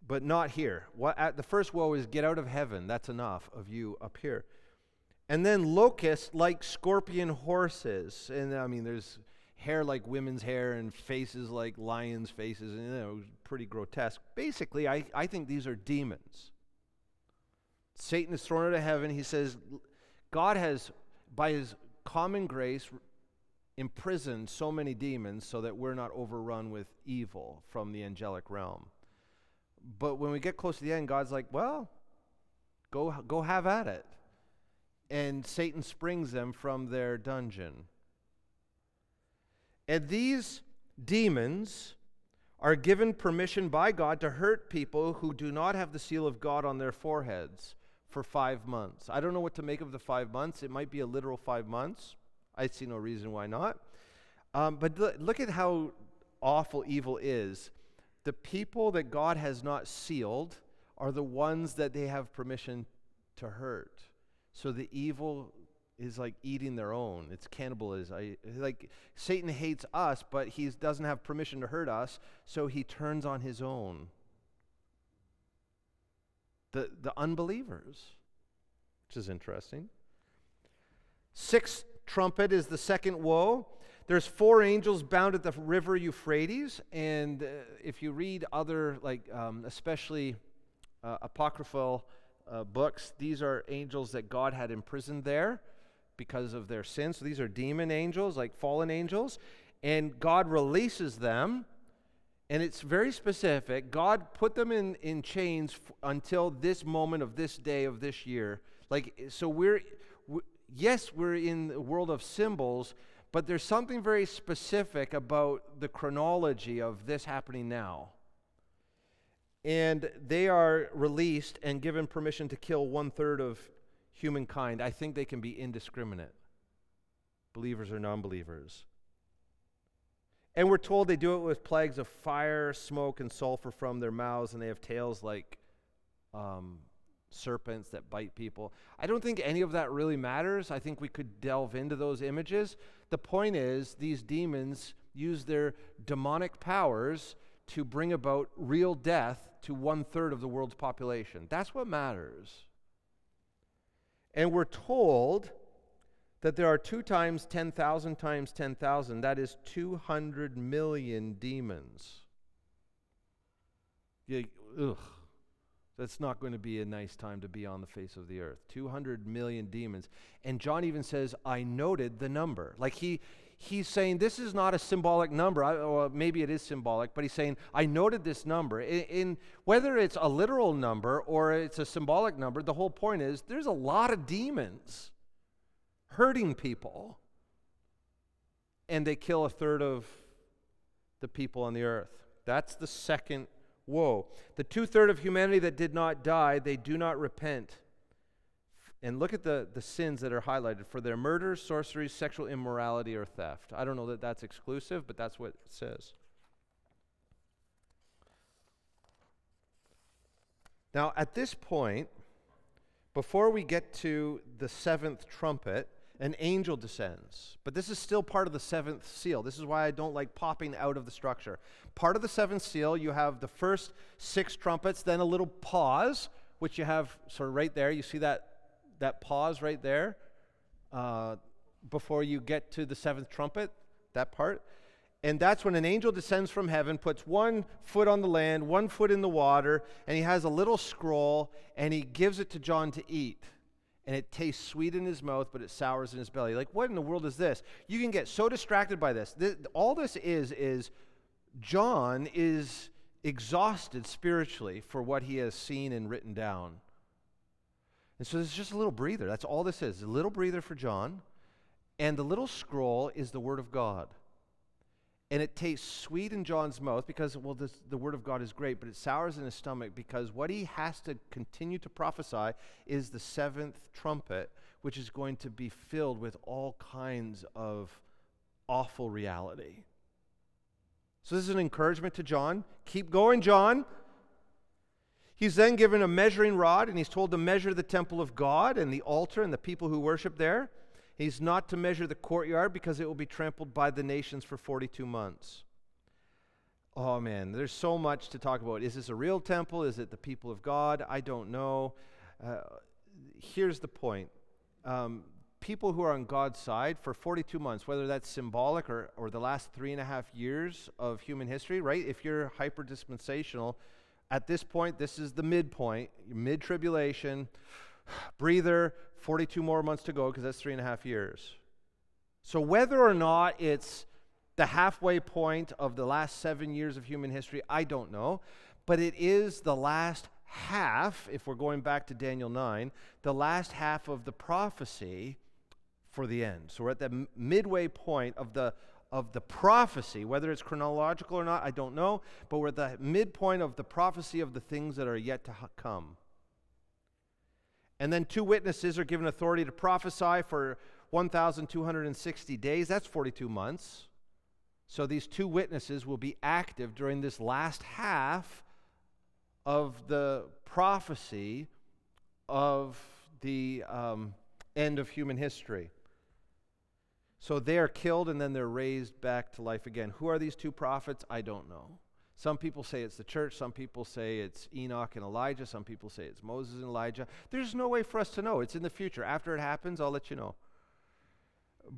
But not here. What, at the first woe is get out of heaven. That's enough of you up here. And then locusts like scorpion horses. And I mean, there's hair like women's hair and faces like lions' faces. And you know, pretty grotesque. Basically, I, I think these are demons. Satan is thrown out of heaven. He says, God has, by his common grace, imprisoned so many demons so that we're not overrun with evil from the angelic realm. But when we get close to the end, God's like, well, go go have at it. And Satan springs them from their dungeon. And these demons are given permission by God to hurt people who do not have the seal of God on their foreheads for five months. I don't know what to make of the five months. It might be a literal five months. I see no reason why not. Um, but l- look at how awful evil is. The people that God has not sealed are the ones that they have permission to hurt. So the evil is like eating their own. It's cannibalism. I, like Satan hates us, but he doesn't have permission to hurt us, so he turns on his own. The, the unbelievers, which is interesting. Sixth trumpet is the second woe. There's four angels bound at the river Euphrates, and uh, if you read other, like um, especially uh, apocryphal uh, books, these are angels that God had imprisoned there because of their sin. So these are demon angels, like fallen angels, and God releases them, and it's very specific. God put them in, in chains f- until this moment of this day of this year. Like, so we're, we, yes, we're in the world of symbols, but there's something very specific about the chronology of this happening now. And they are released and given permission to kill one-third of humankind. I think they can be indiscriminate, believers or non-believers. And we're told they do it with plagues of fire, smoke, and sulfur from their mouths, and they have tails like um, serpents that bite people. I don't think any of that really matters. I think we could delve into those images. The point is, these demons use their demonic powers to bring about real death to one-third of the world's population. That's what matters. And we're told that there are two times ten thousand times ten thousand. That is two hundred million demons. You, ugh. That's not going to be a nice time to be on the face of the earth. two hundred million demons. And John even says, I noted the number. Like he he's saying, this is not a symbolic number. I, or maybe it is symbolic, but he's saying, I noted this number. In, in whether it's a literal number or it's a symbolic number, the whole point is there's a lot of demons hurting people. And they kill a third of the people on the earth. That's the second woe. The two-third of humanity that did not die, they do not repent. And look at the, the sins that are highlighted. For their murder, sorcery, sexual immorality, or theft. I don't know that that's exclusive, but that's what it says. Now, at this point, Before we get to the seventh trumpet, an angel descends. But this is still part of the seventh seal. This is why I don't like popping out of the structure. Part of the seventh seal, you have the first six trumpets, then a little pause, which you have sort of right there. You see that that pause right there uh, before you get to the seventh trumpet, that part. And that's when an angel descends from heaven, puts one foot on the land, one foot in the water, and he has a little scroll, and he gives it to John to eat. And it tastes sweet in his mouth, but it sours in his belly. Like, what in the world is this? You can get so distracted by this. this all this is, is John is exhausted spiritually for what he has seen and written down. And so it's just a little breather. That's all this is, a little breather for John. And the little scroll is the Word of God. And it tastes sweet in John's mouth because, well, this, the Word of God is great, but it sours in his stomach because what he has to continue to prophesy is the seventh trumpet, which is going to be filled with all kinds of awful reality. So this is an encouragement to John. Keep going, John. He's then given a measuring rod, and he's told to measure the temple of God and the altar and the people who worship there. He's not to measure the courtyard because it will be trampled by the nations for forty-two months. Oh man, there's so much to talk about. Is this a real temple? Is it the people of God? I don't know. Uh, here's the point. Um, people who are on God's side for forty-two months, whether that's symbolic or, or the last three and a half years of human history, right? If you're hyper-dispensational, at this point, this is the midpoint, mid-tribulation, breather, forty-two more months to go because that's three and a half years. So whether or not it's the halfway point of the last seven years of human history, I don't know. But it is the last half, if we're going back to Daniel nine, the last half of the prophecy for the end. So we're at the midway point of the of the prophecy, whether it's chronological or not, I don't know. But we're at the midpoint of the prophecy of the things that are yet to come. And then two witnesses are given authority to prophesy for one thousand two hundred sixty days. That's forty-two months. So these two witnesses will be active during this last half of the prophecy of the um, end of human history. So they are killed and then they're raised back to life again. Who are these two prophets? I don't know. Some people say it's the church. Some people say it's Enoch and Elijah. Some people say it's Moses and Elijah. There's no way for us to know. It's in the future. After it happens, I'll let you know.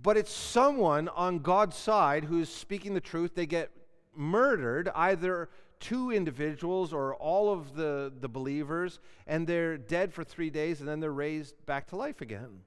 But it's someone on God's side who's speaking the truth. They get murdered, either two individuals or all of the, the believers, and they're dead for three days, and then they're raised back to life again.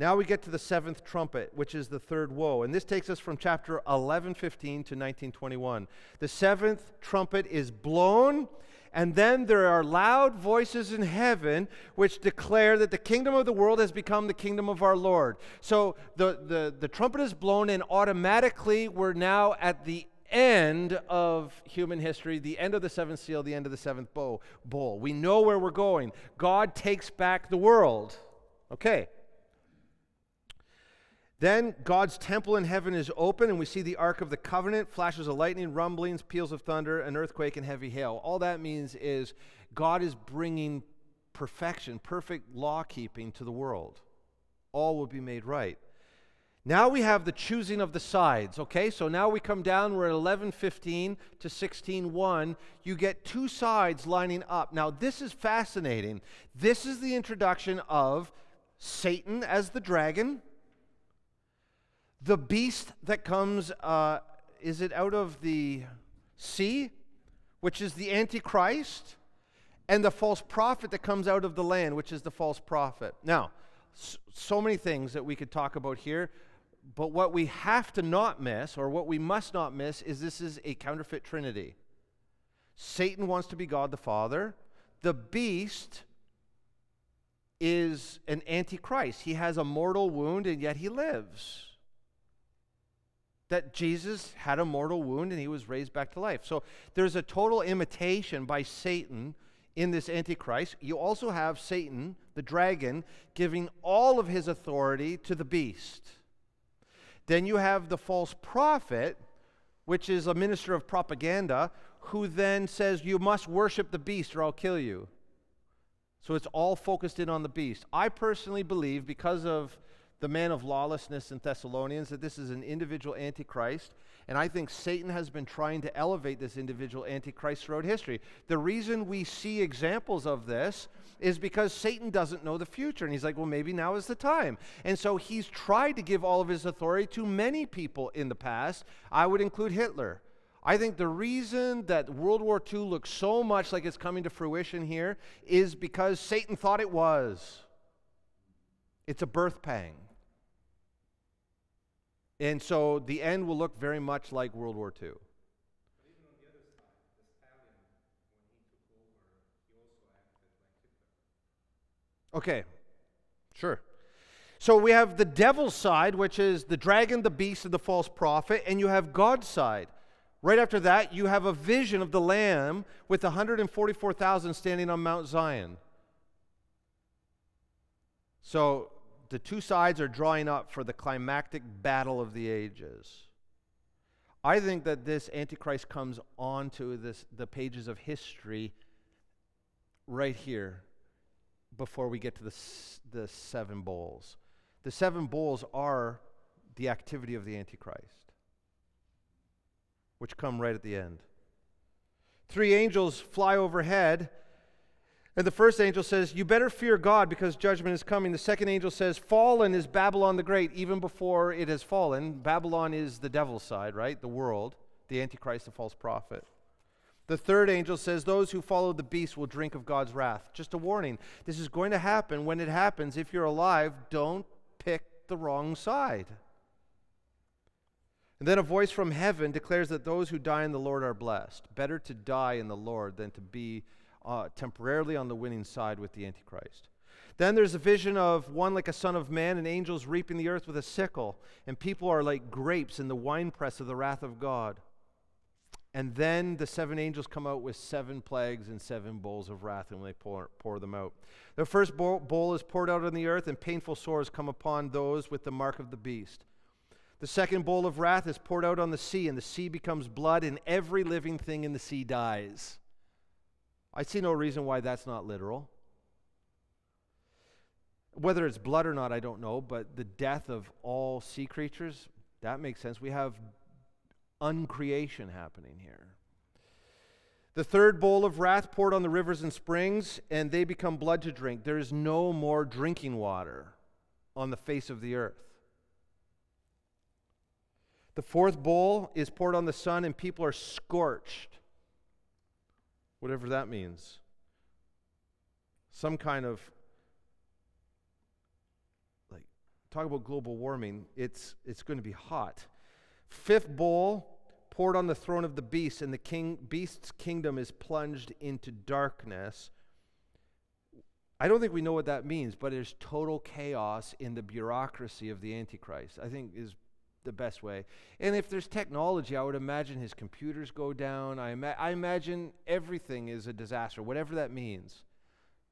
Now we get to the seventh trumpet, which is the third woe. And this takes us from chapter eleven fifteen to nineteen twenty-one. The seventh trumpet is blown, and then there are loud voices in heaven which declare that the kingdom of the world has become the kingdom of our Lord. So the, the, the trumpet is blown, and automatically we're now at the end of human history, the end of the seventh seal, the end of the seventh bowl. We know where we're going. God takes back the world. Okay. Then God's temple in heaven is open, and we see the Ark of the Covenant, flashes of lightning, rumblings, peals of thunder, an earthquake, and heavy hail. All that means is God is bringing perfection, perfect law-keeping to the world. All will be made right. Now we have the choosing of the sides, okay? So now we come down, we're at eleven fifteen to sixteen one. You get two sides lining up. Now this is fascinating. This is the introduction of Satan as the dragon. The beast that comes, uh, is it out of the sea, which is the Antichrist, and the false prophet that comes out of the land, which is the false prophet. Now, so many things that we could talk about here, but what we have to not miss, or what we must not miss, is this is a counterfeit trinity. Satan wants to be God the Father. The beast is an Antichrist. He has a mortal wound, and yet he lives. That Jesus had a mortal wound and he was raised back to life. So there's a total imitation by Satan in this Antichrist. You also have Satan, the dragon, giving all of his authority to the beast. Then you have the false prophet, which is a minister of propaganda, who then says, you must worship the beast or I'll kill you. So it's all focused in on the beast. I personally believe, because of the man of lawlessness in Thessalonians, that this is an individual antichrist, and I think Satan has been trying to elevate this individual antichrist throughout history. The reason we see examples of this is because Satan doesn't know the future, and he's like, well, maybe now is the time. And so he's tried to give all of his authority to many people in the past. I would include Hitler. I think the reason that World War Two looks so much like it's coming to fruition here is because Satan thought it was. It's a birth pang. And so the end will look very much like World War Two. But even on the other side, the Stalin, when he took over, he also acted like Hitler. Okay, sure. So we have the devil's side, which is the dragon, the beast, and the false prophet, and you have God's side. Right after that, you have a vision of the Lamb with one hundred forty-four thousand standing on Mount Zion. So the two sides are drawing up for the climactic battle of the ages. I think that this Antichrist comes onto this, the pages of history right here before we get to the, the seven bowls. The seven bowls are the activity of the Antichrist, which come right at the end. Three angels fly overhead. And the first angel says, you better fear God because judgment is coming. The second angel says, fallen is Babylon the Great, even before it has fallen. Babylon is the devil's side, right? The world, the Antichrist, the false prophet. The third angel says, those who follow the beast will drink of God's wrath. Just a warning. This is going to happen. When it happens, if you're alive, don't pick the wrong side. And then a voice from heaven declares that those who die in the Lord are blessed. Better to die in the Lord than to be Uh, temporarily on the winning side with the Antichrist. Then there's a vision of one like a son of man and angels reaping the earth with a sickle, and people are like grapes in the winepress of the wrath of God. And then the seven angels come out with seven plagues and seven bowls of wrath, and they pour, pour them out. The first bowl, bowl is poured out on the earth, and painful sores come upon those with the mark of the beast. The second bowl of wrath is poured out on the sea, and the sea becomes blood, and every living thing in the sea dies. I see no reason why that's not literal. Whether it's blood or not, I don't know, but the death of all sea creatures, that makes sense. We have uncreation happening here. The third bowl of wrath poured on the rivers and springs, and they become blood to drink. There is no more drinking water on the face of the earth. The fourth bowl is poured on the sun, and people are scorched. Whatever that means. Some kind of, like, talk about global warming. It's, it's going to be hot. Fifth bowl poured on the throne of the beast, and the king, beast's kingdom is plunged into darkness. I don't think we know what that means, but there's total chaos in the bureaucracy of the Antichrist, I think is the best way. And if there's technology, I would imagine his computers go down. I, ima- I imagine everything is a disaster, whatever that means.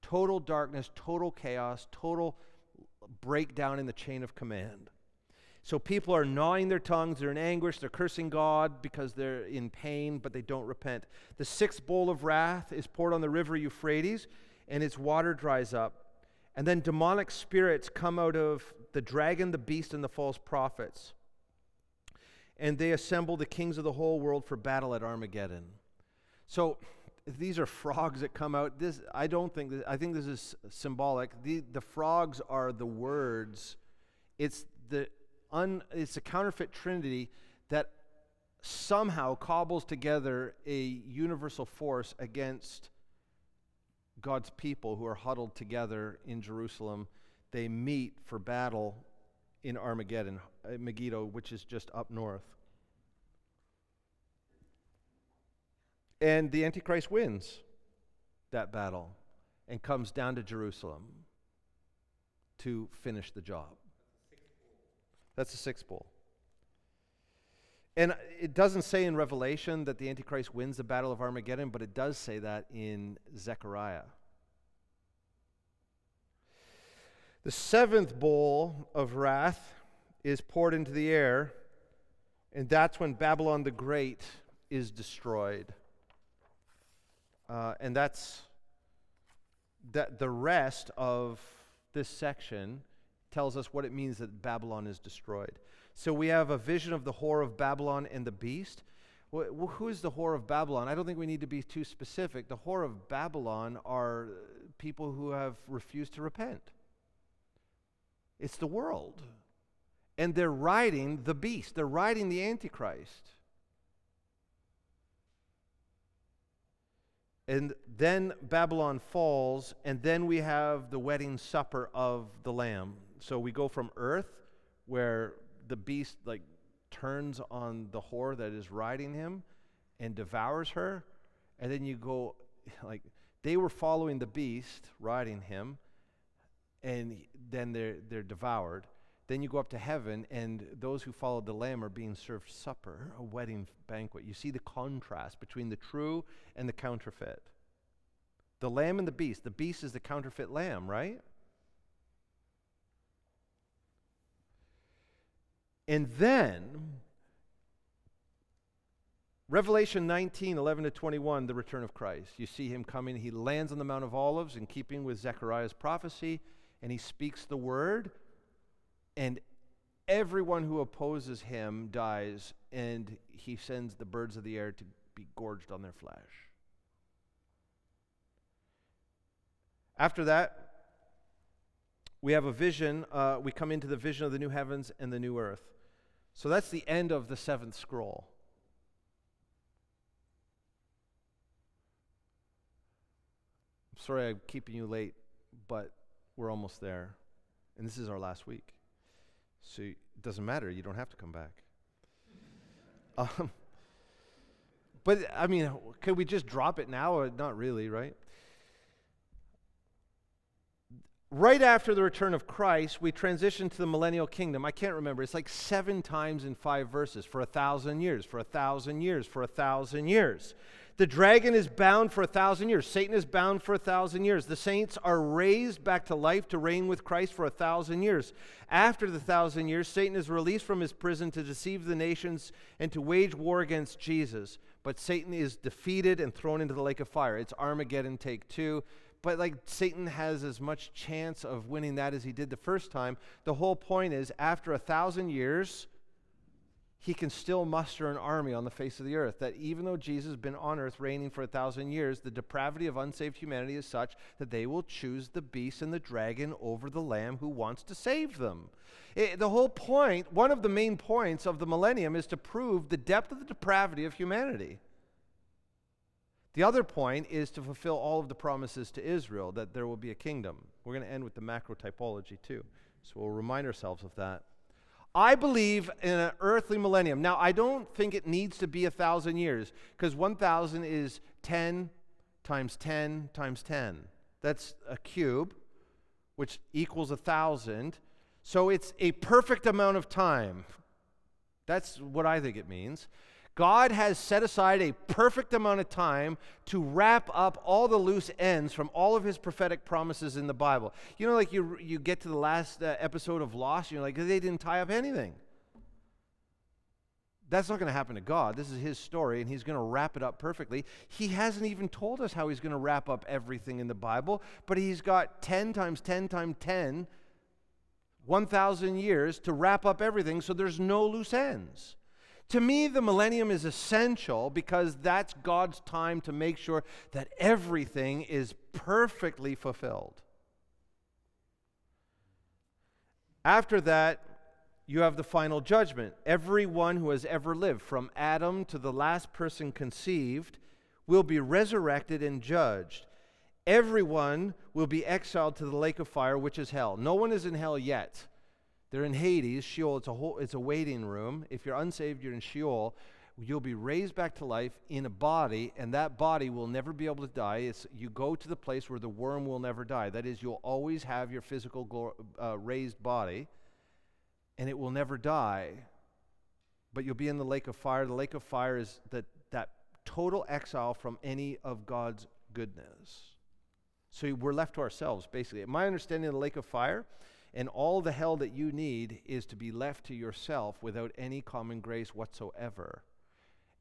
Total darkness, total chaos, total breakdown in the chain of command. So people are gnawing their tongues, they're in anguish, they're cursing God because they're in pain, but they don't repent. The sixth bowl of wrath is poured on the river Euphrates, and its water dries up. And then demonic spirits come out of the dragon, the beast, and the false prophets. And they assemble the kings of the whole world for battle at Armageddon. So these are frogs that come out. This I don't think, this, I think this is symbolic. The, the frogs are the words. It's the un, it's a counterfeit trinity that somehow cobbles together a universal force against God's people who are huddled together in Jerusalem. They meet for battle in Armageddon, Megiddo, which is just up north. And the Antichrist wins that battle and comes down to Jerusalem to finish the job. That's the sixth bowl. And it doesn't say in Revelation that the Antichrist wins the battle of Armageddon, but it does say that in Zechariah. The seventh bowl of wrath is poured into the air, and that's when Babylon the Great is destroyed. Uh, and that's that the rest of this section tells us what it means that Babylon is destroyed. So we have a vision of the whore of Babylon and the beast. Well, who is the whore of Babylon? I don't think we need to be too specific. The whore of Babylon are people who have refused to repent. It's the world. And they're riding the beast. They're riding the Antichrist. And then Babylon falls, and then we have the wedding supper of the Lamb. So we go from earth, where the beast like turns on the whore that is riding him and devours her, and then you go, like, they were following the beast, riding him, and then they're, they're devoured. Then you go up to heaven, and those who followed the Lamb are being served supper, a wedding banquet. You see the contrast between the true and the counterfeit. The Lamb and the beast. The beast is the counterfeit lamb, right? And then, Revelation nineteen, eleven to twenty-one, the return of Christ. You see him coming. He lands on the Mount of Olives in keeping with Zechariah's prophecy, and he speaks the word. And everyone who opposes him dies, and he sends the birds of the air to be gorged on their flesh. After that, we have a vision. Uh, we come into the vision of the new heavens and the new earth. So that's the end of the seventh scroll. I'm sorry I'm keeping you late, but we're almost there. And this is our last week. So it doesn't matter. You don't have to come back. um, but, I mean, could we just drop it now? Or not really, right? Right after the return of Christ, we transition to the millennial kingdom. I can't remember. It's like seven times in five verses. For a thousand years, for a thousand years, for a thousand years. The dragon is bound for a thousand years. Satan is bound for a thousand years. The saints are raised back to life to reign with Christ for a thousand years. After the thousand years, Satan is released from his prison to deceive the nations and to wage war against Jesus. But Satan is defeated and thrown into the lake of fire. It's Armageddon, take two. But like Satan has as much chance of winning that as he did the first time. The whole point is, after a thousand years, he can still muster an army on the face of the earth, that even though Jesus has been on earth reigning for a thousand years, the depravity of unsaved humanity is such that they will choose the beast and the dragon over the Lamb who wants to save them. It, the whole point, one of the main points of the millennium, is to prove the depth of the depravity of humanity. The other point is to fulfill all of the promises to Israel, that there will be a kingdom. We're going to end with the macro typology too, so we'll remind ourselves of that. I believe in an earthly millennium. Now, I don't think it needs to be a thousand years, because one thousand is ten times ten times ten. That's a cube, which equals a thousand. So it's a perfect amount of time. That's what I think it means. God has set aside a perfect amount of time to wrap up all the loose ends from all of his prophetic promises in the Bible. You know, like you you get to the last uh, episode of Lost, and you're like, they didn't tie up anything. That's not going to happen to God. This is his story, and he's going to wrap it up perfectly. He hasn't even told us how he's going to wrap up everything in the Bible, but he's got ten times ten times ten, one thousand years to wrap up everything, so there's no loose ends. To me, the millennium is essential because that's God's time to make sure that everything is perfectly fulfilled. After that, you have the final judgment. Everyone who has ever lived, from Adam to the last person conceived, will be resurrected and judged. Everyone will be exiled to the lake of fire, which is hell. No one is in hell yet. They're in Hades, Sheol. It's a whole, it's a waiting room. If you're unsaved, you're in Sheol. You'll be raised back to life in a body, and that body will never be able to die. It's, you go to the place where the worm will never die. That is, you'll always have your physical glor- uh, raised body, and it will never die. But you'll be in the lake of fire. The lake of fire is that that total exile from any of God's goodness. So we're left to ourselves, basically. My understanding of the lake of fire, and all the hell that you need, is to be left to yourself without any common grace whatsoever.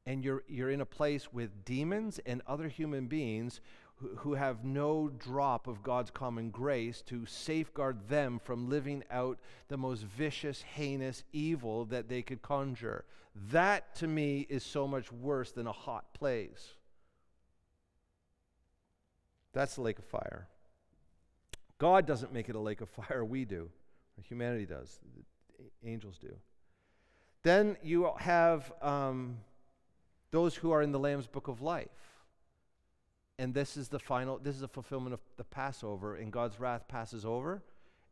And you're you're in a place with demons and other human beings who have no drop of God's common grace to safeguard them from living out the most vicious, heinous evil that they could conjure. That, to me, is so much worse than a hot place. That's the lake of fire. God doesn't make it a lake of fire. We do. Humanity does. The angels do. Then you have um, those who are in the Lamb's Book of Life. And this is the final, this is the fulfillment of the Passover, and God's wrath passes over,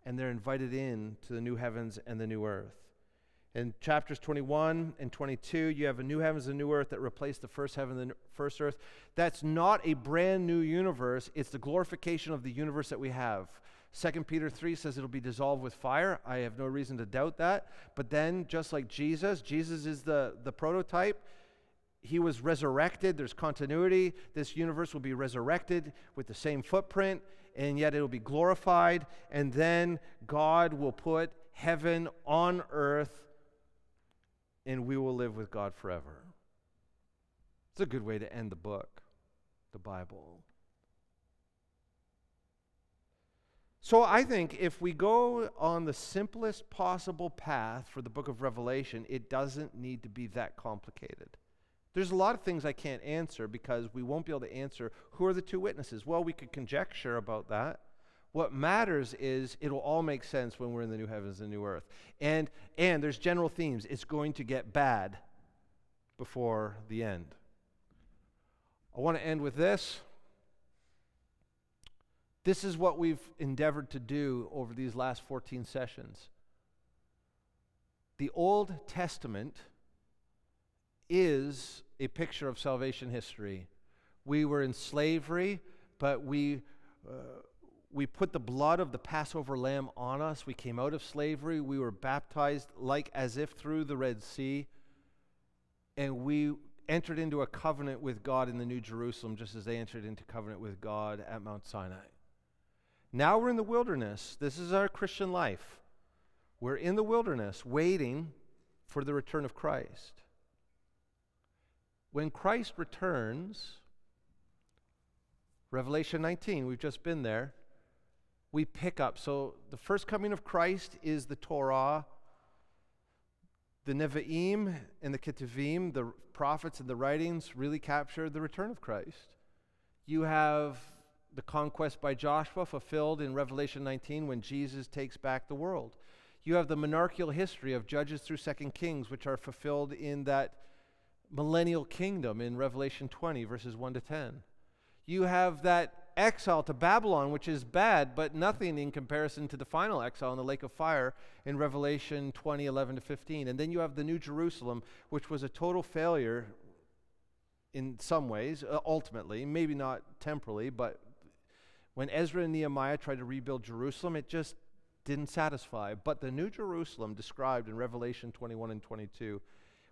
and they're invited in to the new heavens and the new earth. In chapters twenty-one and twenty-two, you have a new heavens and new earth that replace the first heaven and the first earth. That's not a brand new universe. It's the glorification of the universe that we have. Second Peter three says it'll be dissolved with fire. I have no reason to doubt that. But then, just like Jesus, Jesus is the, the prototype. He was resurrected. There's continuity. This universe will be resurrected with the same footprint, and yet it will be glorified. And then God will put heaven on earth, and we will live with God forever. It's a good way to end the book, the Bible. So I think if we go on the simplest possible path for the book of Revelation, it doesn't need to be that complicated. There's a lot of things I can't answer because we won't be able to answer who are the two witnesses. Well, we could conjecture about that. What matters is it'll all make sense when we're in the new heavens and new earth. And and there's general themes. It's going to get bad before the end. I want to end with this. This is what we've endeavored to do over these last fourteen sessions. The Old Testament is a picture of salvation history. We were in slavery, but we uh, we put the blood of the Passover lamb on us. We came out of slavery. We were baptized like as if through the Red Sea, and we entered into a covenant with God in the New Jerusalem, just as they entered into covenant with God at Mount Sinai. Now we're in the wilderness. This is our Christian life. We're in the wilderness waiting for the return of Christ. When Christ returns, Revelation nineteen, we've just been there, we pick up. So the first coming of Christ is the Torah, the Nevi'im and the Ketuvim, the prophets and the writings really capture the return of Christ. You have the conquest by Joshua fulfilled in Revelation nineteen when Jesus takes back the world. You have the monarchical history of Judges through Second Kings, which are fulfilled in that millennial kingdom in Revelation twenty, verses one to ten. You have that exile to Babylon, which is bad, but nothing in comparison to the final exile in the lake of fire in Revelation twenty, eleven to fifteen. And then you have the New Jerusalem, which was a total failure in some ways, uh, ultimately, maybe not temporally, but when Ezra and Nehemiah tried to rebuild Jerusalem, it just didn't satisfy. But the New Jerusalem described in Revelation twenty-one and twenty-two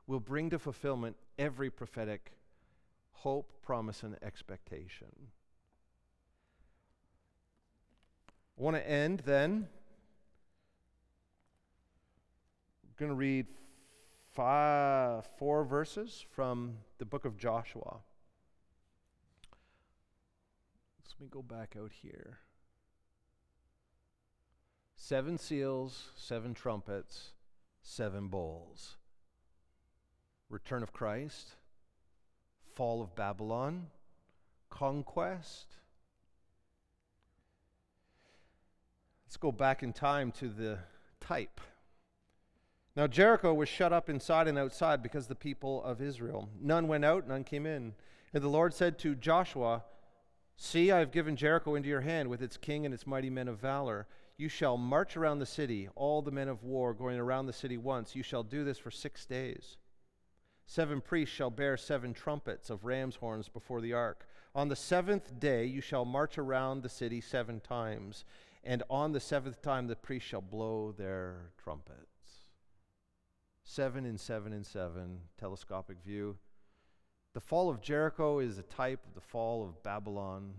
will bring to fulfillment every prophetic hope, promise, and expectation. I want to end then. I'm going to read five, four verses from the book of Joshua. Let me go back out here. Seven seals, seven trumpets, seven bowls. Return of Christ, fall of Babylon, conquest. Let's go back in time to the type. Now Jericho was shut up inside and outside because the people of Israel. None went out, none came in. And the Lord said to Joshua, "See, I have given Jericho into your hand with its king and its mighty men of valor. You shall march around the city, all the men of war going around the city once. You shall do this for six days. Seven priests shall bear seven trumpets of ram's horns before the ark. On the seventh day you shall march around the city seven times, and on the seventh time the priests shall blow their trumpets." Seven and seven and seven, telescopic view. The fall of Jericho is a type of the fall of Babylon,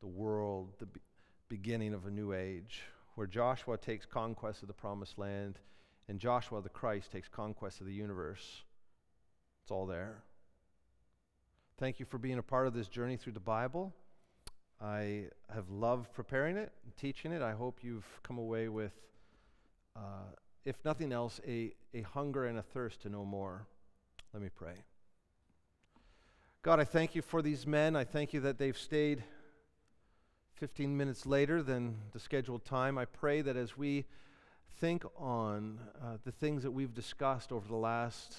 the world, the be- beginning of a new age, where Joshua takes conquest of the promised land, and Joshua the Christ takes conquest of the universe. It's all there. Thank you for being a part of this journey through the Bible. I have loved preparing it, teaching it. I hope you've come away with, uh, if nothing else, a, a hunger and a thirst to know more. Let me pray. God, I thank you for these men. I thank you that they've stayed fifteen minutes later than the scheduled time. I pray that as we think on uh, the things that we've discussed over the last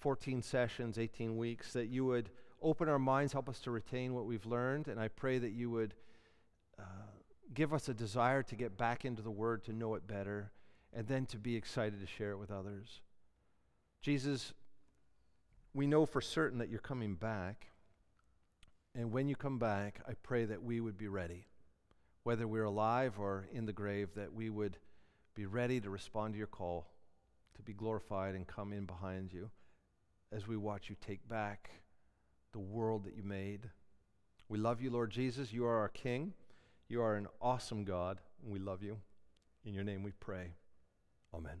fourteen sessions, eighteen weeks, that you would open our minds, help us to retain what we've learned, and I pray that you would uh, give us a desire to get back into the Word, to know it better, and then to be excited to share it with others. Jesus, we know for certain that you're coming back, and when you come back, I pray that we would be ready. Whether we're alive or in the grave, that we would be ready to respond to your call, to be glorified and come in behind you as we watch you take back the world that you made. We love you, Lord Jesus. You are our King. You are an awesome God. We love you. In your name we pray. Amen.